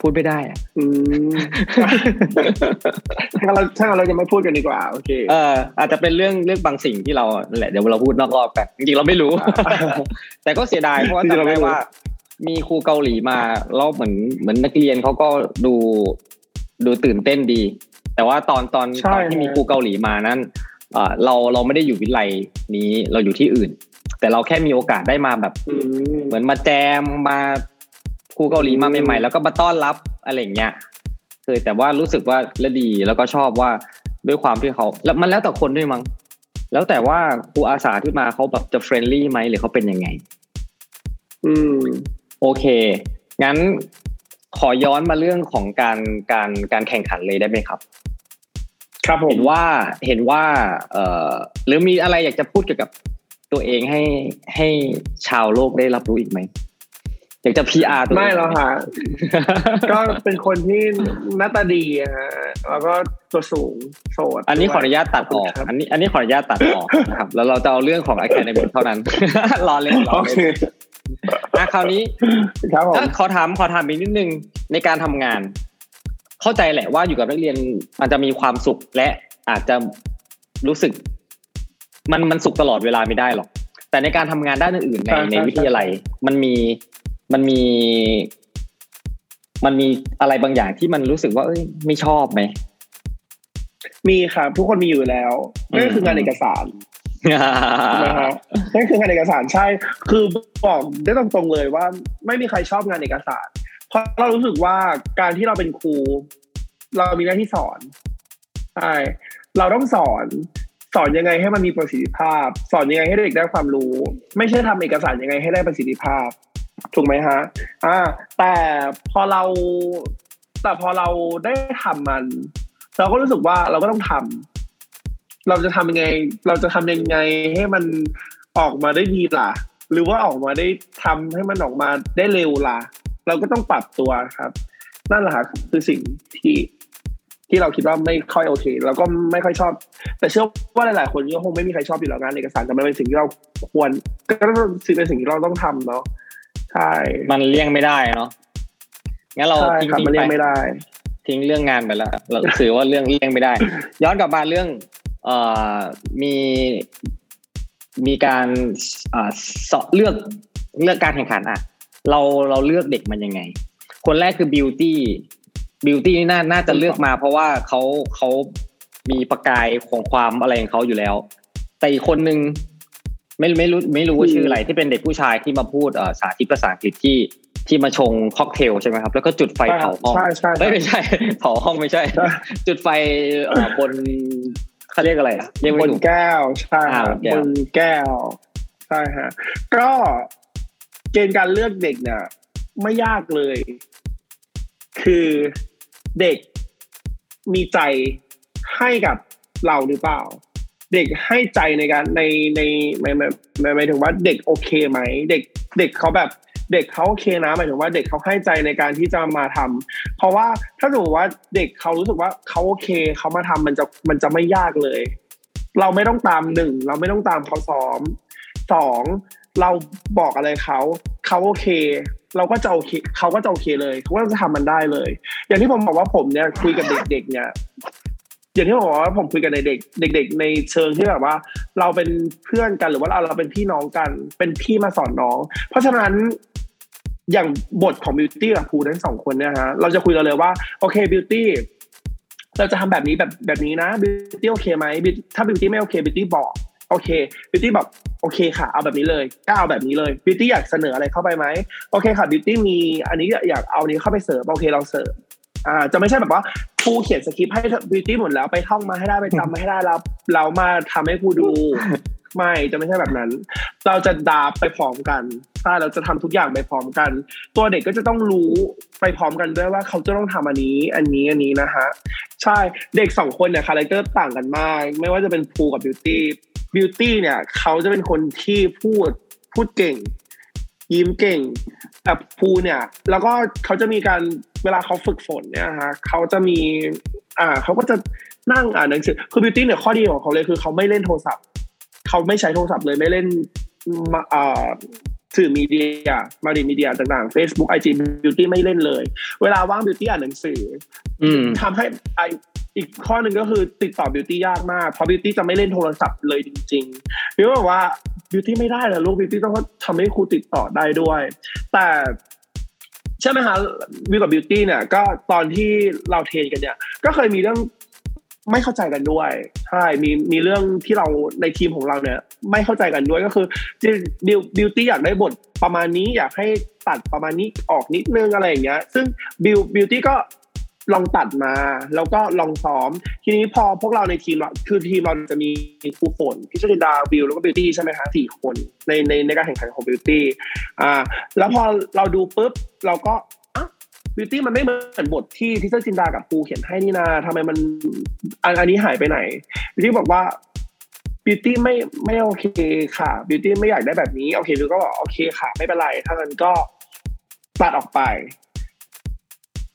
พูดไม่ได้อ่ะอืมถ้าเราถ้าเราจะไม่พูดกันดีกว่าโอเคเอ่ออาจจะเป็นเรื่องเรื่องบางสิ่งที่เราแหละเดี๋ยวเราพูดนอกรอบกันจริงๆเราไม่รู้แต่ก็เสียดายเพราะว่าจำได้ว่ามีครูเกาหลีมาแล้วเหมือนเหมือนนักเรียนเค้าก็ดูดูตื่นเต้นดีแต่ว่าตอนตอนตอนที่มีครูเกาหลีมานั้นอ่าเราเราไม่ได้อยู่วิทยาลัยนี้เราอยู่ที่อื่นแต่เราแค่มีโอกาสได้มาแบบเหมือนมาแจมมาครูเกาหลีมาใหม่ๆแล้วก็มาต้อนรับอะไรอย่างเงี้ยเคยแต่ว่ารู้สึกว่าละดีแล้วก็ชอบว่าด้วยความที่เขาแล้วมันแล้วแต่คนด้วยมั้งแล้วแต่ว่าครูอาสาที่มาเขาแบบจะเฟรนลี่ไหมหรือเขาเป็นยังไงอืมโอเคงั้น ขอย้อนมาเรื่องของการการการแข่งขันเลยได้ไหมครับครับผมเห็นว่าเห็นว่าเอ่อหรือมีอะไรอยากจะพูดเกี่ยวกับตัวเองให้ให้ชาวโลกได้รับรู้อีกมั้ยอยากจะ พี อาร์ ตัวไม่หรอกฮะก็เป็นคนที่หน้าตาดีฮะแล้วก็ตัวสูงโสดอันนี้ขออนุญาตตัดออกอันนี้อันนี้ขออนุญาตตัดออกนะครับแล้วเราจะเอาเรื่องของ Academy เท่านั้นรอเล่นรอเล่นอ่ะคราวนี้ครับผมขอถามขอถามอีกนิดนึงในการทำงานเข้าใจแหละว่าอยู่กับนักเรียนมันจะมีความสุขและอาจจะรู้สึกมันมันสุขตลอดเวลาไม่ได้หรอกแต่ในการทำงานด้านอื่นๆในในวิทยาลัยมันมีมันมีมันมีอะไรบางอย่างที่มันรู้สึกว่าเอ้ยไม่ชอบไหมมีครับทุกคนมีอยู่แล้วนั่นคืองานเอกสารนะครับนั่นคืองานเอกสารใช่คือบอกได้ตรงๆเลยว่าไม่มีใครชอบงานเอกสารเพราะเรารู้สึกว่าการที่เราเป็นครูเรามีหน้าที่สอนใช่เราต้องสอนสอนยังไงให้มันมีประสิทธิภาพสอนยังไงให้เด็กได้ความรู้ไม่ใช่ทำเอกสารยังไงให้ได้ประสิทธิภาพถูกไหมฮะอ่าแต่พอเราแต่พอเราได้ทำมันเราก็รู้สึกว่าเราก็ต้องทำเราจะทำยังไงเราจะทำยังไงให้มันออกมาได้ดีล่ะหรือว่าออกมาได้ทำให้มันออกมาได้เร็วล่ะเราก็ต้องปรับตัวครับนั่นแหละคือสิ่งที่ที่เราคิดว่าไม่ค่อยโอเคแล้วก็ไม่ค่อยชอบแต่เชื่อว่าหลายๆคนก็คงไม่มีใครชอบอยู่แล้วงานเอกสารแต่มันเป็นสิ่งที่เราควรก็เป็นสิ่งที่เราต้องทำเนาะใช่มันเลี่ยงไม่ได้เนาะงั้นเราทิ้งมันเลี่ยงไม่ได้ทิ้งเรื่องงานไปแล้วเราถือว่าเรื่องเลี่ยงไม่ได้ย้อนกลับมาเรื่องเอ่อมีมีการเอ่อเลือกเลือกการแข่งขันอ่ะเราเราเลือกเด็กมันยังไงคนแรกคือบิวตี้บิวตี้นี่น่าน่าจะเลือกมาเพราะว่าเขาเขามีประกายของความอะไรของเขาอยู่แล้วแต่อีกคนนึงไม่ไม่รู้ไม่รู้ว่าชื่ออะไรที่เป็นเด็กผู้ชายที่มาพูดเอ่อสาธิตภาษาอังกฤษที่ที่มาชงค็อกเทลใช่มั้ยครับแล้วก็จุดไฟเผาห้องไม่ไม่ใช่เผาห้องไม่ใช่จุดไฟเอ่อบนเค้าเรียกอะไรอ่ะเรียกว่าบนแก้วใช่บนแก้วใช่ฮะก็เกณฑ์การเลือกเด็กเนี่ยไม่ยากเลยคือเด็กมีใจให้กับเราหรือเปล่าเด็กให้ใจในการในในหมายหมายหมายถึงว่าเด็กโอเคไหมเด็กเด็กเขาแบบเด็กเขาโอเคนะหมายถึงว่าเด็กเขาให้ใจในการที่จะมาทำเพราะว่าถ้าสมมติว่าเด็กเขารู้สึกว่าเขาโอเคเขามาทำมันจะมันจะไม่ยากเลยเราไม่ต้องตามหนึ่งเราไม่ต้องตามเขาซ้อมสองเราบอกอะไรเขาเขาโอเคเราก็จะโอเคเขาก็จะโอเคเลยเขาก็จะทำมันได้เลยอย่างที่ผมบอกว่าผมเนี่ยคุยกับเด็กๆเนี่ยอย่างที่ผมบอกว่าผมคุยกับเด็กๆเด็กๆในเชิงที่แบบว่าเราเป็นเพื่อนกันหรือว่าเราเป็นพี่น้องกันเป็นพี่มาสอนน้องเพราะฉะนั้นอย่างบทของบิวตี้กับภูทั้งสองคนเนี่ยฮะเราจะคุยกันเลยว่าโอเคบิวตี้เราจะทำแบบนี้แบบแบบนี้นะบิวตี้โอเคไหมถ้าบิวตี้ไม่โอเคบิวตี้บอกโอเคบิวตี้บอกโอเคค่ะเอาแบบนี้เลยก็เอาแบบนี้เลยบิวตี้อยากเสนออะไรเข้าไปไหมโอเคค่ะบิวตี้มีอันนี้อยากเอานี้เข้าไปเสริมโอเคเราเสริมอ่าจะไม่ใช่แบบว่าครูเขียนสคริปต์ให้บิวตี้หมดแล้วไปท่องมาให้ได้ไปจำมาให้ได้แล้วเรามาทำให้ครูดูไม่จะไม่ใช่แบบนั้นเราจะดาบไปพร้อมกันใช่เราจะทำทุกอย่างไปพร้อมกันตัวเด็กก็จะต้องรู้ไปพร้อมกันด้วยว่าเขาจะต้องทำอันนี้อันนี้อันนี้นะฮะใช่เด็กสองคนเนี่ยคาแรคเตอร์ต่างกันมากไม่ว่าจะเป็นภูกับบิวตี้บิวตี้เนี่ยเขาจะเป็นคนที่พูดพูดเก่งยิ้มเก่งแต่ภูเนี่ยแล้วก็เขาจะมีการเวลาเขาฝึกฝนเนี่ยฮะเขาจะมีอ่าเขาก็จะนั่งอ่านหนังสือคือบิวตี้เนี่ยข้อดีของเขาเลยคือเขาไม่เล่นโทรศัพท์เขาไม่ใช้โทรศัพท์เลยไม่เล่นอ่าสื่อมีเดียมาดิมีเดียต่างๆ Facebook ไอ จี Beauty ไม่เล่นเลยเวลาว่าง Beauty อ่านหนังสือทำให้ไออีกข้อหนึ่งก็คือติดต่อ Beauty ยากมากเพราะ Beauty จะไม่เล่นโทรศัพท์เลยจริงๆพี่บอกว่า Beauty ไม่ได้นะลูก Beauty ต้องทำให้ครูติดต่อได้ด้วยแต่ใช่ไหมคะวิวกับ Beauty เนี่ยก็ตอนที่เราเทรนกันเนี่ยก็เคยมีเรื่องไม่เข้าใจกันด้วยใช่มีมีเรื่องที่เราในทีมของเราเนี่ยไม่เข้าใจกันด้วยก็คือบิวตี้อยากได้บทประมาณนี้อยากให้ตัดประมาณนี้ออกนิดนึงอะไรอย่างเงี้ยซึ่งบิวบิวตี้ก็ลองตัดมาแล้วก็ลองซ้อมทีนี้พอพวกเราในทีมเราคือทีมเราจะมีครูฝนพิชญ์ดาบิวแล้วก็บิวตี้ใช่ไหมคะสี่คนในในในการแข่งขันของบิวตี้อ่าแล้วพอเราดูปุ๊บเราก็ บิวตี้มันไม่เหมือนบทที่ที่เจ้าจินดากับปูเขียนให้นี่นาทำไมมันอันนี้หายไปไหนบิวตี้บอกว่าบิวตี้ไม่ไม่โอเคค่ะบิวตี้ไม่อยากได้แบบนี้โอเคบิวก็บอกโอเคค่ะไม่เป็นไรถ้างั้นก็ตัดออกไป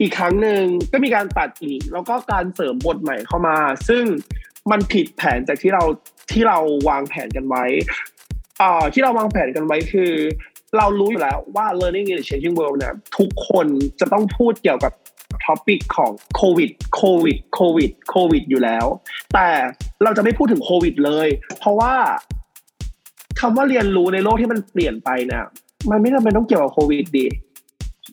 อีกครั้งหนึ่งก็มีการตัดอีกแล้วก็การเสริมบทใหม่เข้ามาซึ่งมันผิดแผนจากที่เราที่เราวางแผนกันไว้อ่าที่เราวางแผนกันไว้คือเรารู้อยู่แล้วว่า Learning in a Changing World เนี่ยทุกคนจะต้องพูดเกี่ยวกับ topic ของโควิดโควิดโควิดโควิดอยู่แล้วแต่เราจะไม่พูดถึงโควิดเลยเพราะว่าคำว่าเรียนรู้ในโลกที่มันเปลี่ยนไปเนี่ยมันไม่จำเป็นต้องเกี่ยวกับโควิดดิ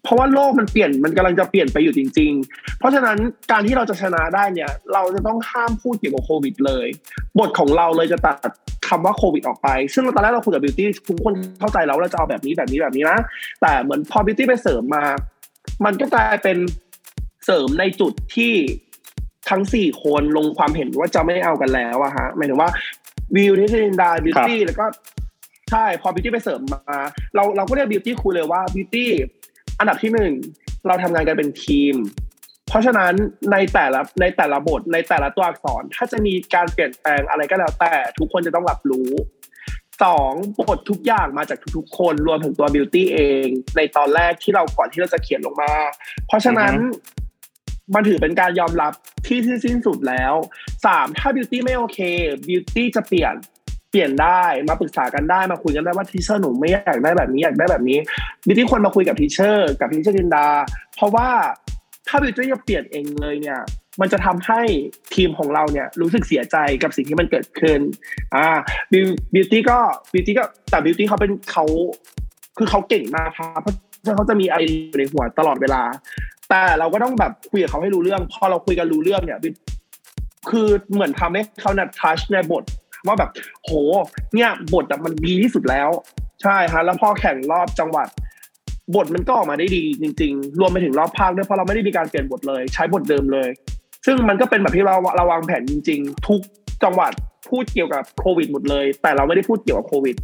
เพราะว่าโลกมันเปลี่ยนมันกำลังจะเปลี่ยนไปอยู่จริงๆเพราะฉะนั้นการที่เราจะชนะได้เนี่ยเราจะต้องห้ามพูดเกี่ยวกับโควิดเลยบทของเราเลยจะตัดคำว่าโควิดออกไปซึ่งตอนแรกเราคุยกับบิวตี้ทุกคนเข้าใจแล้วเราจะเอาแบบนี้แบบนี้แบบนี้นะแต่เหมือนพอบิวตี้ไปเสริมมามันก็กลายเป็นเสริมในจุดที่ทั้งสี่คนลงความเห็นว่าจะไม่เอากันแล้วอะฮะหมายถึงว่าวิวที่จินดาบิวตี้แล้วก็ใช่พอบิวตี้ไปเสริมมาเราเราก็เรียกบิวตี้คุยเลยว่าบิวตี้อันดับที่หนึ่งเราทำงานกันเป็นทีมเพราะฉะนั้นในแต่ละในแต่ละบทในแต่ละตัวอักษรถ้าจะมีการเปลี่ยนแปลงอะไรก็แล้วแต่ทุกคนจะต้องรับรู้สองบททุกอย่างมาจากทุกๆคนรวมถึงตัวบิวตี้เองในตอนแรกที่เราก่อนที่เราจะเขียนลงมาเพราะฉะนั้น uh-huh. มันถือเป็นการยอมรับที่สิ้นสุดแล้วสามถ้าบิวตี้ไม่โอเคบิวตี้จะเปลี่ยนเปลี่ยนได้มาปรึกษากันได้มาคุยกันได้ว่าทีเชอร์หนูไม่อยากได้แบบนี้อยากได้แบบนี้บิวตี้ควรมาคุยกับทีเชอร์กับทีเชอร์จินดาเพราะว่าถ้าบิวตี้จะเปลี่ยนเองเลยเนี่ยมันจะทำให้ทีมของเราเนี่ยรู้สึกเสียใจกับสิ่งที่มันเกิดขึ้นอ่าบิวตี้ก็บิวตี้ก็แต่บิวตี้เขาเป็นเขาคือเขาเก่งมากครับเพราะเขาจะมีไอเดียในหัวตลอดเวลาแต่เราก็ต้องแบบคุยกับเขาให้รู้เรื่องพอเราคุยกันรู้เรื่องเนี่ยคือเหมือนทำให้เขาเนี่ยทัชในบทว่าแบบโหเนี่ยบทมันดีที่สุดแล้วใช่ฮะแล้วพอแข่งรอบจังหวัดบทมันก็ออกมาได้ดีจริงๆรวมไปถึงรอบภาคด้วยเพราะเราไม่ได้มีการเปลี่ยนบทเลยใช้บทเดิมเลยซึ่งมันก็เป็นแบบที่เราเราวางแผนจริงๆทุกจังหวัดพูดเกี่ยวกับโควิดหมดเลยแต่เราไม่ได้พูดเกี่ยวกับโควิด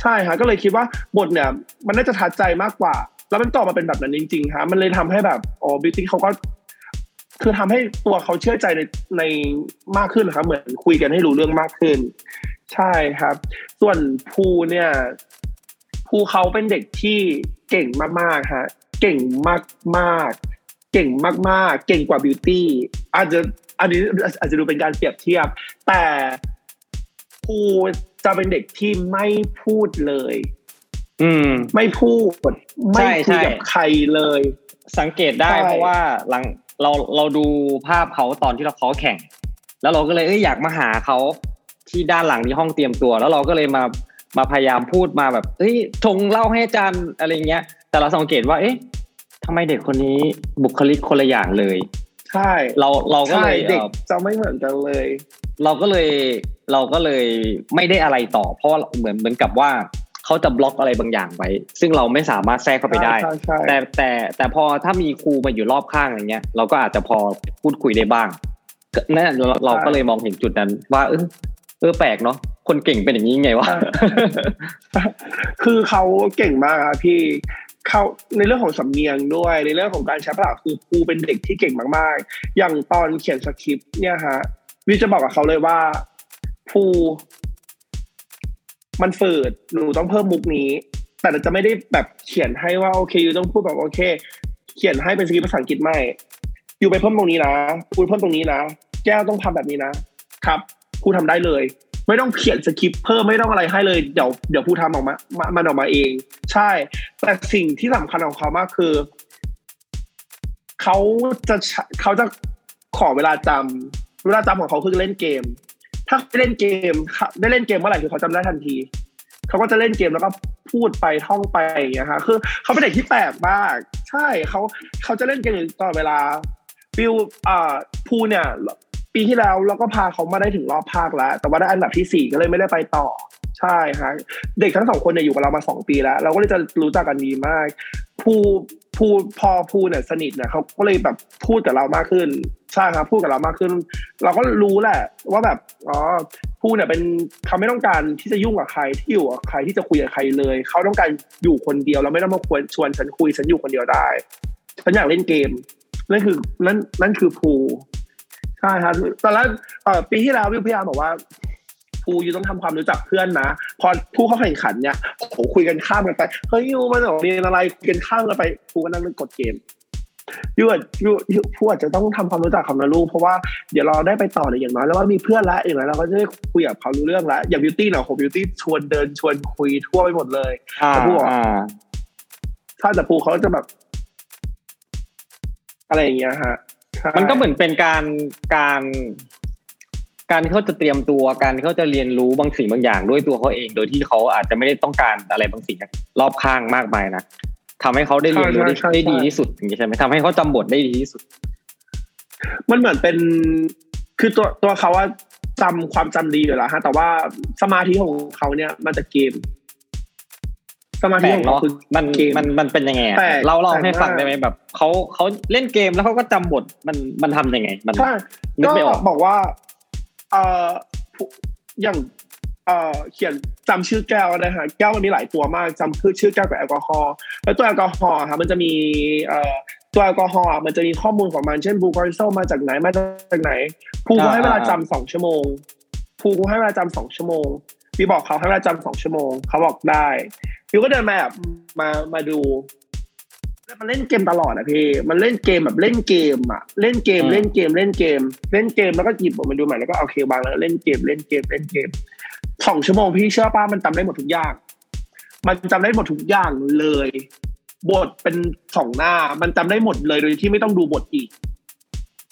ใช่ฮะก็เลยคิดว่าบทเนี่ยมันน่าจะทัดใจมากกว่าแล้วมันต่อมาเป็นแบบนั้นจริงๆฮะมันเลยทำให้แบบอ๋อบิวตี้เขาก็คือทำให้ตัวเขาเชื่อใจในในมากขึ้นครับเหมือนคุยกันให้รู้เรื่องมากขึ้นใช่ครับส่วนภูเนี่ยภูเขาเป็นเด็กที่เก่งมากๆฮะเก่งมากๆเก่งมากๆเก่งกว่าบิวตี้อาจจะอันนี้อาจจะดูเป็นการเปรียบเทียบแต่ภูจะเป็นเด็กที่ไม่พูดเลยอืมไม่พูดไม่คุยกับใครเลยสังเกตได้เพราะว่าหลังเราเราดูภาพเขาตอนที่เราเขาแข่งแล้วเราก็เลยเอ้ยอยากมาหาเขาที่ด้านหลังที่ห้องเตรียมตัวแล้วเราก็เลยมามาพยายามพูดมาแบบเอ้ยชงเล่าให้อาจารย์อะไรเงี้ยแต่เราสังเกตว่าเอ๊ะทำไมเด็กคนนี้บุคลิกคนละอย่างเลยใช่เราเราก็เลยเด็กจะไม่เหมือนกันเลยเราก็เลยเราก็เลยไม่ได้อะไรต่อเพราะเหมือนเหมือนกับว่าเขาจะบล็อกอะไรบางอย่างไว้ซึ่งเราไม่สามารถแทรกเข้าไปได้แต่แต่แต่พอถ้ามีครูมาอยู่รอบข้างอะไรเงี้ยเราก็อาจจะพอพูดคุยได้บ้างนั่นเราก็เลยมองเห็นจุดนั้นว่าเออเออแปลกเนาะคนเก่งเป็นอย่างนี้ไงวะคือเขาเก่งมากครับพี่เขาในเรื่องของสำเนียงด้วยในเรื่องของการใช้ภาษาคือครูเป็นเด็กที่เก่งมากๆอย่างตอนเขียนสคริปต์เนี่ยฮะวิจะบอกกับเขาเลยว่าครูมันฝืดหนูต้องเพิ่มมุกนี้แต่จะไม่ได้แบบเขียนให้ว่าโอเคอยู่ต้องพูดแบบโอเคเขียนให้เป็นสคริปต์ภาษาอังกฤษไม่อยู่ไปเพิ่มตรงนี้นะพูดเพิ่มตรงนี้นะแก้วต้องทำแบบนี้นะครับครูทำได้เลยไม่ต้องเขียนสคริปต์เพิ่มไม่ต้องอะไรให้เลยเดี๋ยวเดี๋ยวครูทำออกมามันออกมาเองใช่แต่สิ่งที่สำคัญของเขามากคือเขาจะเขาจะขอเวลาจำเวลาจำของเขาคือเล่นเกมถ้าได้เล่นเกมได้เล่นเกมเมื่อไหร่คือเขาจำได้ทันทีเขาก็จะเล่นเกมแล้วก็พูดไปท่องไปอย่างเงี้ยฮะคือเขาเป็นเด็กที่แปลกมากใช่เขาเขาจะเล่นเกมตลอดเวลาวิวอ่าภูเนี่ยปีที่แล้วเราก็พาเขามาได้ถึงรอบภาคแล้วแต่ว่าได้อันดับที่สี่ก็เลยไม่ได้ไปต่อใช่ฮะเด็กทั้งสองคนเนี่ยอยู่กับเรามาสองปีแล้วเราก็เลยจะรู้จักกันดีมากภูภูพอภูเนี่ยสนิทเนี่ยเขาก็เลยแบบพูดกับเรามากขึ้นใช่ครับพูดกับเรามากขึ้นเราก็รู้แหละว่าแบบอ๋อภูเนี่ยเป็นเขาไม่ต้องการที่จะยุ่งกับใครที่อยู่กับใครที่จะคุยกับใครเลยเขาต้องการอยู่คนเดียวเราไม่ต้องมาควรชวนฉันคุยฉันอยู่คนเดียวได้ ฉันอยากเล่นเกมนั่นคือนั่นนั่นคือภูใช่ครับตอนแรกปีที่แล้ววิวพยายามบอกว่าภูยูต้องทำความรู้จักเพื่อนนะพอผู้เข้าแข่งขันเนี่ยโอ้โหคุยกันข้ามกันไปเฮ้ยยูมันของเรียนอะไรคุยกันข้ามกันไปภูก็นั่งเล่นกดเกมยูยูยูภูอาจจะต้องทำความรู้จักคำนั้นลูกเพราะว่าเดี๋ยวเราได้ไปต่อเนี่ยอย่างน้อยแล้วว่ามีเพื่อนละอย่างไรเราก็จะได้คุยกับเขารู้เรื่องละอย่างบิวตี้เนาะผมบิวตี้ชวนเดินชวนคุยทั่วไปหมดเลยแต่ภูอ่ะถ้าแต่ภูเขาจะแบบอะไรอย่างเงี้ยฮะมันก็เหมือนเป็นการการการที่เขาจะเตรียมตัวการที่เขาจะเรียนรู้บางสิ่งบางอย่างด้วยตัวเขาเองโดยที่เขาอาจจะไม่ได้ต้องการอะไรบางสิ่งรอบข้างมากมายนะทำให้เขาได้เรียนรู้ได้ดีที่สุดอย่างนี้ใช่ไหมทำให้เขาจำบทได้ดีที่สุดมันเหมือนเป็นคือตัวตัวเขาว่าจำความจำดีอยู่แล้วฮะแต่ว่าสมาธิของเขาเนี่ยมันจะเกมสมาธิของเขาคือมันมันมันเป็นยังไงเล่าเล่าให้ฟังได้ไหมแบบเขาเขาเล่นเกมแล้วเขาก็จำบทมันมันทำยังไงมันนึกไม่ออกบอกว่าเอ่ออย่างเอ่อเขียนจำชื่อแก้วนะฮะแก้วมันมีหลายตัวมากจำคือชื่อแก้วกับแอลกอฮอล์แล้วตัวแอลกอฮอล์ค่ะมันจะมีเอ่อตัวแอลกอฮอล์มันจะมีข้อมูลของมันเช่นบลูคอริโซมาจากไหนมาจากไหนครูให้เวลาจำสองชั่วโมงครูให้เวลาจำสองชั่วโมงพี่บอกเขาให้เวลาจำสองชั่วโมงเขาบอกได้พี่ก็เดินมาแบบมามาดูแล้วมันเล่นเกมตลอดนะพี่มันเล่นเกมแบบเล่นเกมอ่ะเล่นเกมเล่นเกมเล่นเกมเล่นเกมแล้วก็หยิบออกมาดูใหม่แล้วก็เอาเควางแล้วเล่นเกมเล่นเกมเล่นเกมสองชั่วโมงพี่เชื่อป้ามันจำได้หมดทุกอย่างมันจำได้หมดทุกอย่างเลยบทเป็นสองหน้ามันจำได้หมดเลยโดยที่ไม่ต้องดูบทอีก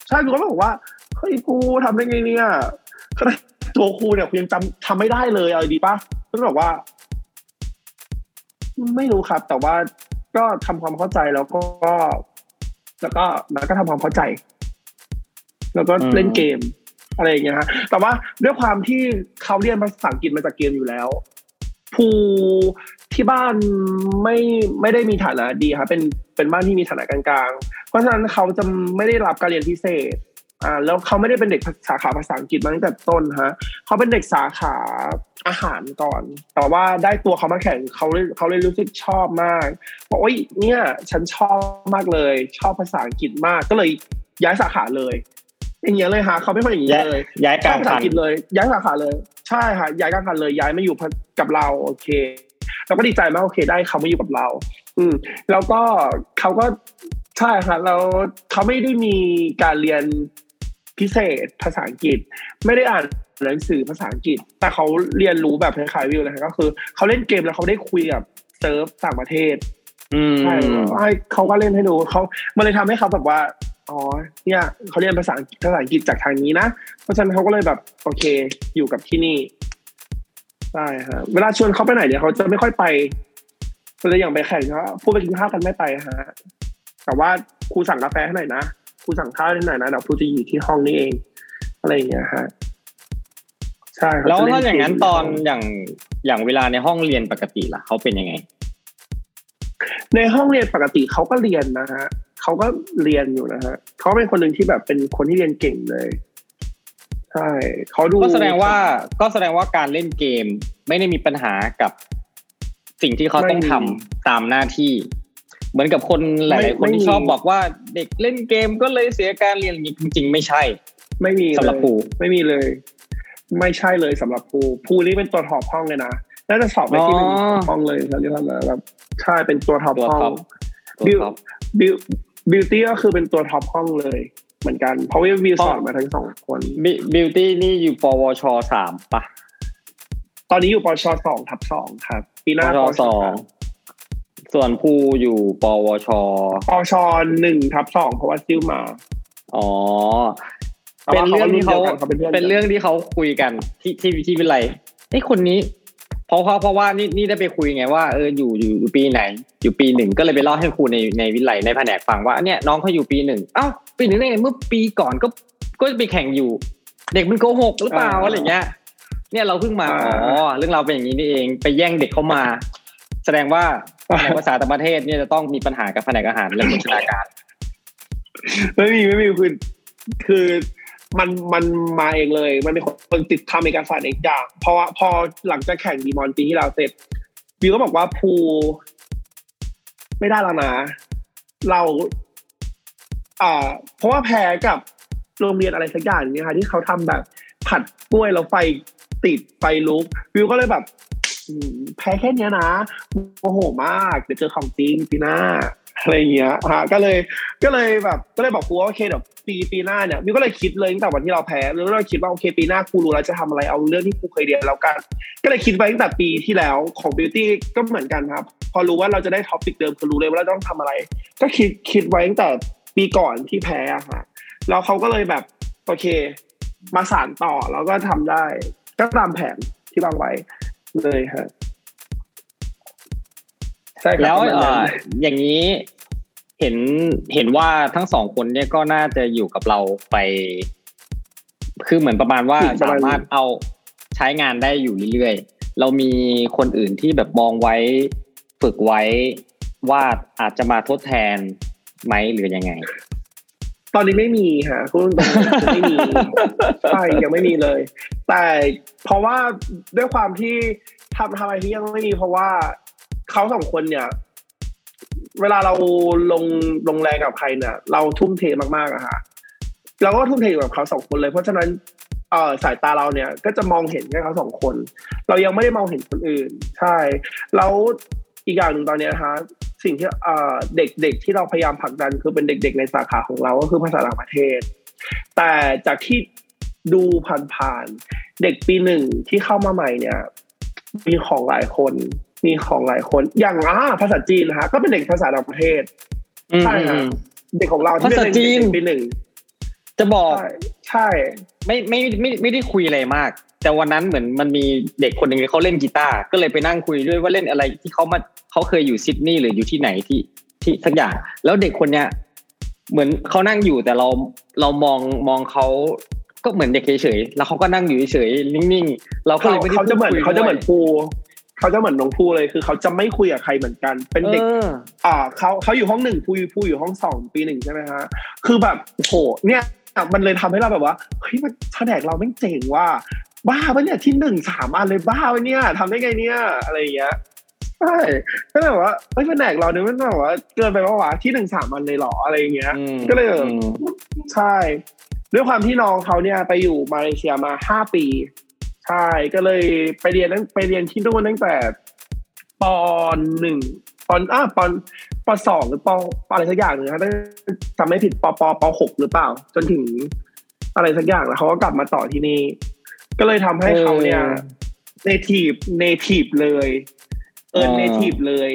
ใช่คือเขาบอกว่าเฮ้ยกูทำได้ไงเนี่ยตัวครูเนี่ยกูยังจำทำไม่ได้เลยเอาดีป่ะก็บอกว่าไม่รู้ครับแต่ว่าก็ทำความเข้าใจแล้วก็แล้วก็แล้วก็ทำความเข้าใจแล้วก็เล่นเกมอะไรอย่างเงี้ยฮะแต่ว่าด้วยความที่เขาเรียนภาษาอังกฤษมาจากเกมอยู่แล้วภูที่บ้านไม่ไม่ได้มีฐานะดีครับเป็นเป็นบ้านที่มีฐานะกลางๆเพราะฉะนั้นเขาจะไม่ได้รับการเรียนพิเศษอ่าแล้วเขาไม่ได้เป็นเด็กสาขาภาษาอังกฤษมาตั้งแต่ต้นฮะเขาเป็นเด็กสาขาอาหารก่อนแต่ว่าได้ตัวเขามาแข่งเขาเลยเขาเลยรู้สึกชอบมากบอกโอ๊ยเนี่ยฉันชอบมากเลยชอบภาษาอังกฤษมากก็เลยย้ายสาขาเลยอย่างเงี้ยเลยฮะเขาไม่ค่อยอย่างเงี้ยเลยย้ายการภาษาอังกฤษเลยย้ายสาขาเลยใช่ค่ะย้ายการภาษาเลยย้ายมาอยู่กับเราโอเคเราก็ดีใจมากโอเคได้เขามาอยู่กับเราอืมแล้วก็เขาก็ใช่ค่ะแล้วเขาไม่ได้มีการเรียนพิเศษภาษาอังกฤษไม่ได้อ่านหนังสือภาษาอังกฤษแต่เขาเรียนรู้แบบคล้ายๆวิวเลยก็คือเขาเล่นเกมแล้วเขาได้คุยกับเซิร์ฟต่างประเทศใช่เขาก็เล่นให้ดูเขามันเลยทำให้เขาแบบว่าอ๋อเนี่ยเขาเรียนภาษาภาษาอังกฤษจากทางนี้นะเพราะฉะนั้นเขาก็เลยแบบโอเคอยู่กับที่นี่ใช่ฮะเวลาชวนเขาไปไหนเนี่ยเขาจะไม่ค่อยไปเลยอย่างไปแข่งเขาพูดไปกินข้าวกันไม่ไปฮะแต่ว่าครูสั่งกาแฟให้หน่อยนะครูสั่งข้าวให้หน่อยนะเดี๋ยวครูจะอยู่ที่ห้องนี้เองอะไรอย่างเงี้ยฮะใช่แล้วถ้าอย่างนั้นตอนอย่างอย่างเวลาในห้องเรียนปกติล่ะเขาเป็นยังไงในห้องเรียนปกติเขาก็เรียนนะฮะเขาก็เรียนอยู่นะฮะเขาเป็นคนหนึ่งที่แบบเป็นคนที่เรียนเก่งเลยใช่เขาดูก็แสดงว่าก็แสดงว่าการเล่นเกมไม่ได้มีปัญหากับสิ่งที่เขาต้องทำตามหน้าที่เหมือนกับคนหลายๆคนที่ชอบบอกว่าเด็กเล่นเกมก็เลยเสียการเรียนจริงๆไม่ใช่ไม่มีสำหรับครูไม่มีเลยไม่ใช่เลยสำหรับภูภูนี่เป็นตัวท็อปห้องเลยนะน่าจะสอบไปที่หนึ่งห้องเลยครับที่ทำนะครับใช่เป็นตัวท็อปห้องบิวบิวบิวตี้ก็คือเป็นตัวท็อปห้องเลยเหมือนกันเพราะว่าบิวสอนมาทั้งสองคนบิวตี้นี่อยู่ปวชสามปะตอนนี้อยู่ปวชสองทับสองครับปีหน้าปวชสองส่วนภูอยู่ปวชปวชหนึ่งทับสองเพราะว่าซิ่วมาอ๋อเป็นเรื่องที่เขาเป็นเรื่องที่เขาคุยกันที่ที่ที่วิไลไอ้คนนี้เพราะเพราะว่านี่นี่ได้ไปคุยไงว่าเอออยู่อยู่ปีไหนอยู่ปีหนึ่งก็เลยไปเล่าให้ครูในในวิไลในแผนกฟังว่าเนี่ยน้องเขาอยู่ปีหนึ่งเอ้าปีหนึ่งเนี่ยเมื่อปีก่อนก็ก็ไปแข่งอยู่เด็กมันโกหกหรือเปล่าอะไรเงี้ยเนี่ยเราเพิ่งมาอ๋อเรื่องเราเป็นอย่างนี้นี่เองไปแย่งเด็กเข้ามาแสดงว่าในภาษาต่างประเทศเนี่ยจะต้องมีปัญหากับแผนกอาหารและโภชนาการไม่มีไม่มีคือคือมันมันมาเองเลยมันเป็นคนติดทำเอกสารเอกอย่างเพราะว่าพอหลังจากแข่งดีมอนปีที่เราเสร็จบิวก็บอกว่าภูไม่ได้แล้วนะเรา อ่าเพราะว่าแพ้กับโรงเรียนอะไรสักอย่างนี่ค่ะที่เขาทำแบบผัดกล้วยแล้วไฟติดไฟลุกวิวก็เลยแบบแพ้แค่นี้นะโอ้โหมากเดี๋ยวเจอของจริงปีหน้าอะไรเงี้ยฮะก็เลยก็เลยแบบก็เลยบอกครูว่าโอเคเดี๋ยวปีปีหน้าเนี่ยวิวก็เลยคิดเลยตั้งแต่วันที่เราแพ้วิวก็เลยคิดว่าโอเคปีหน้าครูรู้แล้วจะทำอะไรเอาเรื่องที่ครูเคยเรียนแล้วกันก็เลยคิดไปตั้งแต่ปีที่แล้วของบิวตี้ก็เหมือนกันครับพอรู้ว่าเราจะได้ท็อปิกเดิมคือรู้เลยว่าเราต้องทำอะไรก็คิดคิดไว้ตั้งแต่ปีก่อนที่แพ้อะค่ะแล้วเขาก็เลยแบบโอเคมาสานต่อแล้วก็ทำได้ก็ตามแผนที่วางไว้เลยครับใช่ครับแล้วเอ่ออย่างนี้เห็นเห็นว่าทั้งสองคนเนี่ยก็น่าจะอยู่กับเราไปคือเหมือนประมาณว่าสามารถเอาใช้งานได้อยู่เรื่อยๆเรามีคนอื่นที่แบบมองไว้ฝึกไว้ว่าอาจจะมาทดแทนไหมหรือยังไงตอนนี้ไม่มีค่ะคุณตอนนี้ไม่มีใช่ยังไม่มีเลยแต่เพราะว่าด้วยความที่ทำทำอะไรที่ยังไม่มีเพราะว่าเขาสองคนเนี่ยเวลาเราลงลงแรงกับใครเนี่ยเราทุ่มเทมากๆอะค่ะเราก็ทุ่มเทอยู่กับเขาสองคนเลยเพราะฉะนั้นเอ่อสายตาเราเนี่ยก็จะมองเห็นแค่เขาสองคนเรายังไม่ได้มองเห็นคนอื่นใช่แล้วอีกอย่างหนึ่งตอนนี้นะคะสิ่งที่เด็กๆที่เราพยายามผลักดันคือเป็นเด็กๆในสาขาของเราก็คือภาษาต่างประเทศแต่จากที่ดูผ่านๆเด็กปีหนึ่งที่เข้ามาใหม่เนี่ยมีของหลายคนมีของหลายคนอย่างอ่าภาษาจีนนะฮะก็เป็นเด็กภาษาต่างประเทศใช่ค่ะเด็กของเราที่เป็นเด็กปีหนึ่งจะบอกใช่ไม่ไม่ไม่ไม่ได้คุยอะไรมากแต่วันนั้นเหมือนมันมีเด็กคนหนึ่งเขาเล่นกีตาร์ก็เลยไปนั่งคุยด้วยว่าเล่นอะไรที่เขามาเขาเคยอยู่ซิดนีย์หรืออยู่ที่ไหนที่ที่สักอย่างแล้วเด็กคนเนี้ยเหมือนเขานั่งอยู่แต่เราเรามองมองเขาก็เหมือนเด็กเฉยๆแล้วเขาก็นั่งอยู่เฉยๆนิ่งๆเราก็เลยไม่ได้คุยเขาจะเหมือนเขาจะเหมือนครูเขาจะเหมือนน้องครูเลยคือเขาจะไม่คุยกับใครเหมือนกันเป็นเด็กอ่าเขาเขาอยู่ห้องหนึ่งครูครูอยู่ห้องสองปีหนึ่งใช่ไหมฮะคือแบบโหเนี่ยมันเลยทำให้เราแบบว่าเฮ้ยมันแผนกเราไม่เจ๋งว่าบ้าปะเนี่ยที่หนึ่งสามอันเลยบ้าปะเนี่ยทำได้ไงเนี่ยอะไรอย่างเงี้ยใช่ก็แบบว่าเฮ้ยแผนกเราเนี่ยมันแบบว่าเกินไปปะวะที่หนึ่งสามอันเลยหรออะไรอย่างเงี้ยก็เลยใช่ด้วยความที่น้องเขาเนี่ยไปอยู่มาเลเซียมาห้าปีใช่ก็เลยไปเรียนตั้งไปเรียนที่นู่นตั้งแต่ปหนึ่งปอ่ะปปสองหรือปอะไรสักอย่างหนึ่งครับจำไม่ผิดปปปหกหรือเปล่าจนถึงอะไรสักอย่างแล้วเขาก็กลับมาต่อที่นี่ก็เลยทำให้เขาเนี่ย native native เลยเออ native เลย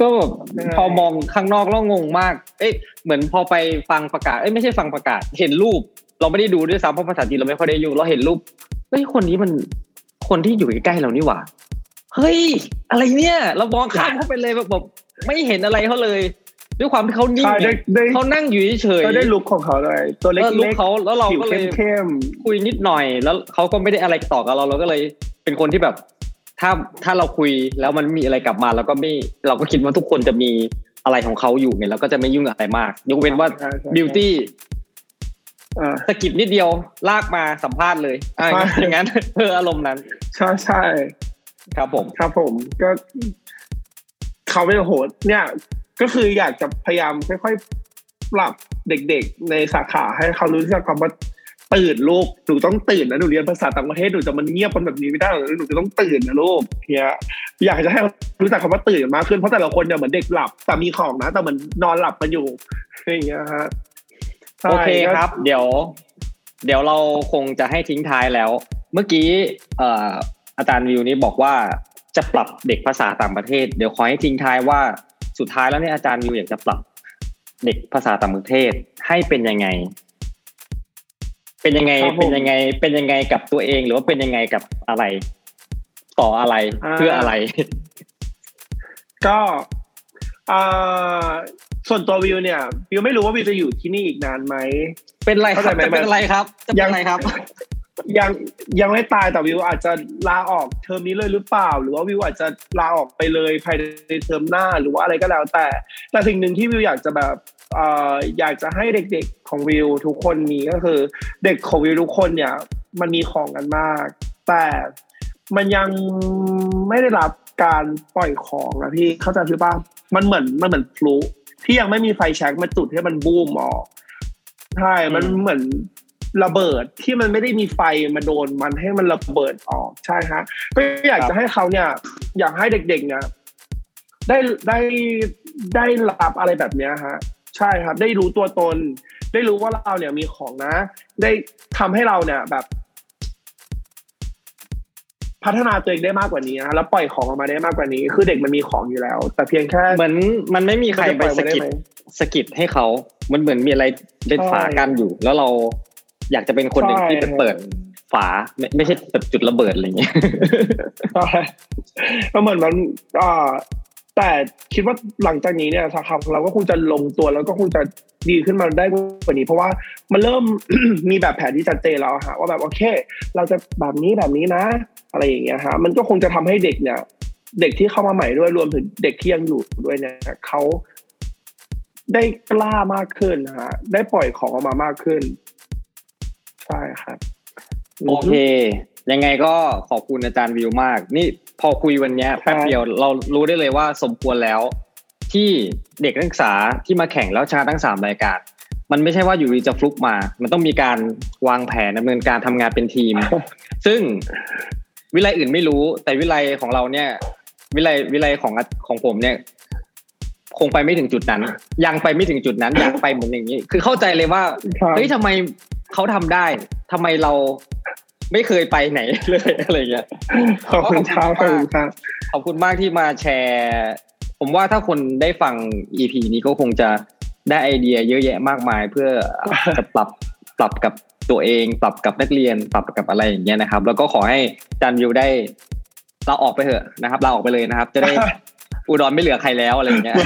ก็แบบพอมองข้างนอกแล้วงงมากเอ๊ะเหมือนพอไปฟังประกาศเอ๊ะไม่ใช่ฟังประกาศเห็นรูปเราไม่ได้ดูด้วยซ้ำเพราะภาษาจีนเราไม่ค่อยได้อยู่เราเห็นรูปเฮ้ยคนนี้มันคนที่อยู่ใกล้ๆเรานี่หว่าเฮ้ยอะไรเนี่ยเรามองข้ามเข้าไปเลยแบบแบบไม่เห็นอะไรเขาเลยด้วยความที่เขานิ่งเขานั่งอยู่เฉยๆก็ได้ลุคของเขาเลยตัวเล็กๆลุคเขาแล้วเราก็เลยคุยนิดหน่อยแล้วเขาก็ไม่ได้อะไรต่อกับเราเราก็เลยเป็นคนที่แบบถ้าถ้าเราคุยแล้วมันมีอะไรกลับมาเราก็ไม่เราก็คิดว่าทุกคนจะมีอะไรของเขาอยู่เนี่ยเราก็จะไม่ยุ่งอะไรมากยกเว้นว่าบิวตี้สะกิดนิดเดียวลากมาสัมภาษณ์เลยอ่ะอย่างนั้นเอออารมณ์นั้นใช่ใช่ครับผมครับผมก็เขาไม่โหดเนี่ยก็คืออยากจะพยายามค่อยๆปรับเด็กๆในสาขาให้เขารู้จักคำว่าตื่นลูกหนูต้องตื่นนะหนูเรียนภาษาต่างประเทศหนูจะมันเงียบเป็นแบบนี้ไม่ได้หนูจะต้องตื่นนะลูกเนี่ยอยากจะให้รู้จักคำว่าตื่นมากขึ้นเพราะแต่ละคนเนี่ยเหมือนเด็กหลับแต่มีของนะแต่เหมือนนอนหลับกันอยู่อย่างเงี้ยฮะโอเคครับเดี๋ยวเดี๋ยวเราคงจะให้ทิ้งท้ายแล้วเมื่อกี้อาจารย์วิวนี่บอกว่าจะปรับเด็กภาษาต่างประเทศเดี๋ยวขอให้ทิ้งท้ายว่าสุดท้ายแล้วเนี่ยอาจารย์วิวอยากจะปรับเด็กภาษาต่างประเทศให้เป็นยังไงเป็นยังไงเป็นยังไงเป็นยังไงกับตัวเองหรือว่าเป็นยังไงกับอะไรต่ออะไรเพื่ออะไรก็ส่วนตัววิวเนี่ยวิวไม่รู้ว่าวิวจะอยู่ที่นี่อีกนานไหมเป็นไรครับจะเป็นอะไรครับจะเป็นอะไรครับยังยังไม่ตายแต่วิวอาจจะลาออกเทอมนี้เลยหรือเปล่าหรือว่าวิวอาจจะลาออกไปเลยภายในเทอมหน้าหรือว่าอะไรก็แล้วแต่แต่สิ่งหนึ่งที่วิวอยากจะแบบเอ่ออยากจะให้เด็กๆของวิวทุกคนมีก็คือเด็กของวิวทุกคนเนี่ยมันมีของกันมากแต่มันยังไม่ได้รับการปล่อยของนะพี่เข้าใจหรือเปล่ามันเหมือนมันเหมือนพลุ ที่ยังไม่มีไฟแช็กมาจุดให้มันบูมออกใช่มันเหมือนระเบิดที่มันไม่ได้มีไฟมาโดนมันให้มันระเบิดออกใช่ฮะก็อยากจะให้เขาเนี่ยอยากให้เด็กๆเนี่ยได้ได้ได้รับอะไรแบบเนี้ยฮะใช่ครับได้รู้ตัวตนได้รู้ว่าเราเนี่ยมีของนะได้ทำให้เราเนี่ยแบบพัฒนาตัวเองได้มากกว่านี้นะแล้วปล่อยของออกมาได้มากกว่านี้คือเด็กมันมีของอยู่แล้วแต่เพียงแค่เหมือนมันไม่มีใครไปสะกิดสะกิดให้เขามันเหมือนมีอะไรเป็นฝากันอยู่แล้วเราอยากจะเป็นคนหนึ่งที่จะเปิดฝาไม่ไม่ใช่แบบจุดระเบิดอะไรอย่างเงี้ยก็เหมือนมันอ่าแต่คิดว่าหลังจากนี้เนี่ยทางเราก็คงจะลงตัวแล้วก็คงจะดีขึ้นมาได้กว่านี้เพราะว่ามันเริ่ม มีแบบแผนที่ชัดเจนแล้วฮะว่าแบบโอเคเราจะแบบนี้แบบนี้นะอะไรอย่างเงี้ยฮะมันก็คงจะทำให้เด็กเนี่ยเด็กที่เข้ามาใหม่ด้วยรวมถึงเด็กที่ยังอยู่ด้วยเนี่ยเขาได้กล้ามากขึ้นฮะได้ปล่อยของออกมามากขึ้นใช่ครับโอเคยังไงก็ขอบคุณอาจารย์วิวมากนี่พอคุยวันนี้แป๊บเดียวเรารู้ได้เลยว่าสมควรแล้วที่เด็กนักศึกษาที่มาแข่งแล้วชนะทั้งสามรายการมันไม่ใช่ว่าอยู่ดีจะฟลุกมามันต้องมีการวางแผนดำเนินการทำงานเป็นทีม ซึ่งวิไลอื่นไม่รู้แต่วิไลของเราเนี่ยวิไลวิไลของของผมเนี่ยคงไปไม่ถึงจุดนั้นยังไปไม่ถึงจุดนั้น อยากไปเหมือนอย่างนี้คือเข้าใจเลยว่าเฮ้ยทำไมเขาทำได้ทำไมเราไม่เคยไปไหนเลยอะไรอย่างเงี้ยขอบคุณครับขอบคุณครับขอบคุณมากที่มาแชร์ผมว่าถ้าคนได้ฟัง อี พี นี้ก็คงจะได้ไอเดียเยอะแยะมากมายเพื่อจะปรับปรับกับตัวเองปรับกับนักเรียนปรับกับอะไรอย่างเงี้ยนะครับแล้วก็ขอให้อาจารย์วิวได้ลาออกไปเถอะนะครับลาออกไปเลยนะครับจะได้อุดรไม่เหลือใครแล้วอะไรอย่างเงี้ย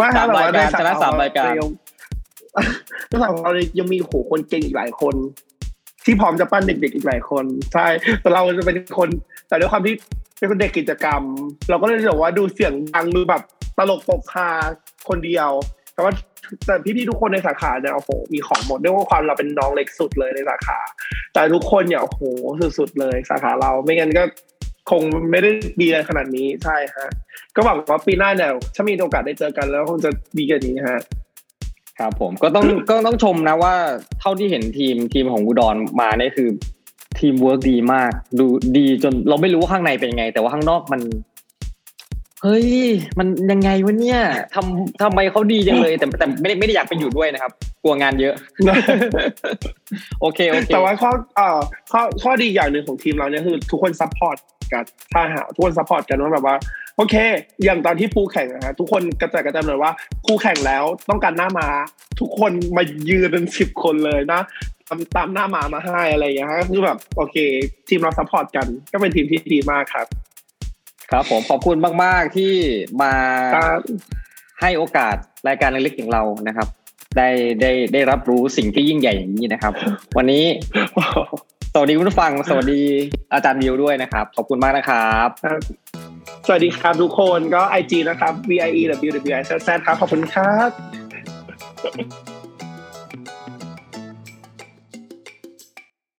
มาครับรายการชนะสามรายการก็สำหรับเรายังมีโหคนเก่งอีกหลายคนที่พร้อมจะปั้นเด็กๆอีกหลายคนใช่แต่เราจะเป็นคนแต่ด้วยความที่เป็นคนเด็กกิจกรรมเราก็เลยบอกว่าดูเสียงดังดูแบบตลกปกฮาคนเดียวแต่ว่าแต่พี่ๆทุกคนในสาขาเนี่ยโอ้โหมีของหมดด้วยความเราเป็นน้องเล็กสุดเลยในสาขาแต่ทุกคนเนี่ยโอ้โหสุดๆเลยสาขาเราไม่งั้นก็คงไม่ได้ดีขนาดนี้ใช่ฮะก็หวังว่าปีหน้าเนี่ยถ้ามีโอกาสได้เจอกันแล้วคงจะดีกันนี้ฮะครับผมก็ต้องก็ต้องชมนะว่าเท่าที่เห็นทีมทีมของอุดรมาเนี่ยคือทีมเวิร์คดีมากดูดีจนเราไม่รู้ว่าข้างในเป็นยังไงแต่ว่าข้างนอกมันเฮ้ยมันยังไงวะเนี่ยทำทำไมเขาดีจังเลยแต่แต่ไม่ได้ไม่ได้อยากไปอยู่ด้วยนะครับกลัวงานเยอะโอเคโอเคแต่ว่าข้อเอ่อข้อข้อดีอย่างหนึ่งของทีมเราเนี่ยคือทุกคนซัพพอร์ตกันถ้าหาทุกคนซัพพอร์ตกันว่าแบบว่าโอเคอย่างตอนที่ปูแข่งนะฮะทุกคนกระจายกระจายเลยว่าปูแข่งแล้วต้องการหน้ามาทุกคนมายืนเป็นสิบคนเลยนะตามตามหน้ามามาให้อะไรอย่างเงี้ยก็คือแบบโอเคทีมเราซัพพอร์ตกันก็เป็นทีมที่ดีมากครับครับผมขอบคุณมากๆที่มาให้โอกาสรายการเล็กๆอย่างเรานะครับได้ได้ได้รับรู้สิ่งที่ยิ่งใหญ่อย่างนี้นะครับวันนี้สวัสดีคุณผู้ฟังสวัสดีอาจารย์วิวด้วยนะครับขอบคุณมากนะครับสวัสดีครับทุกคนก็ ไอ จี นะครับ วี ไอ อี ดับเบิลยู ดับเบิลยู ไอ แซด ครับขอบคุณครับ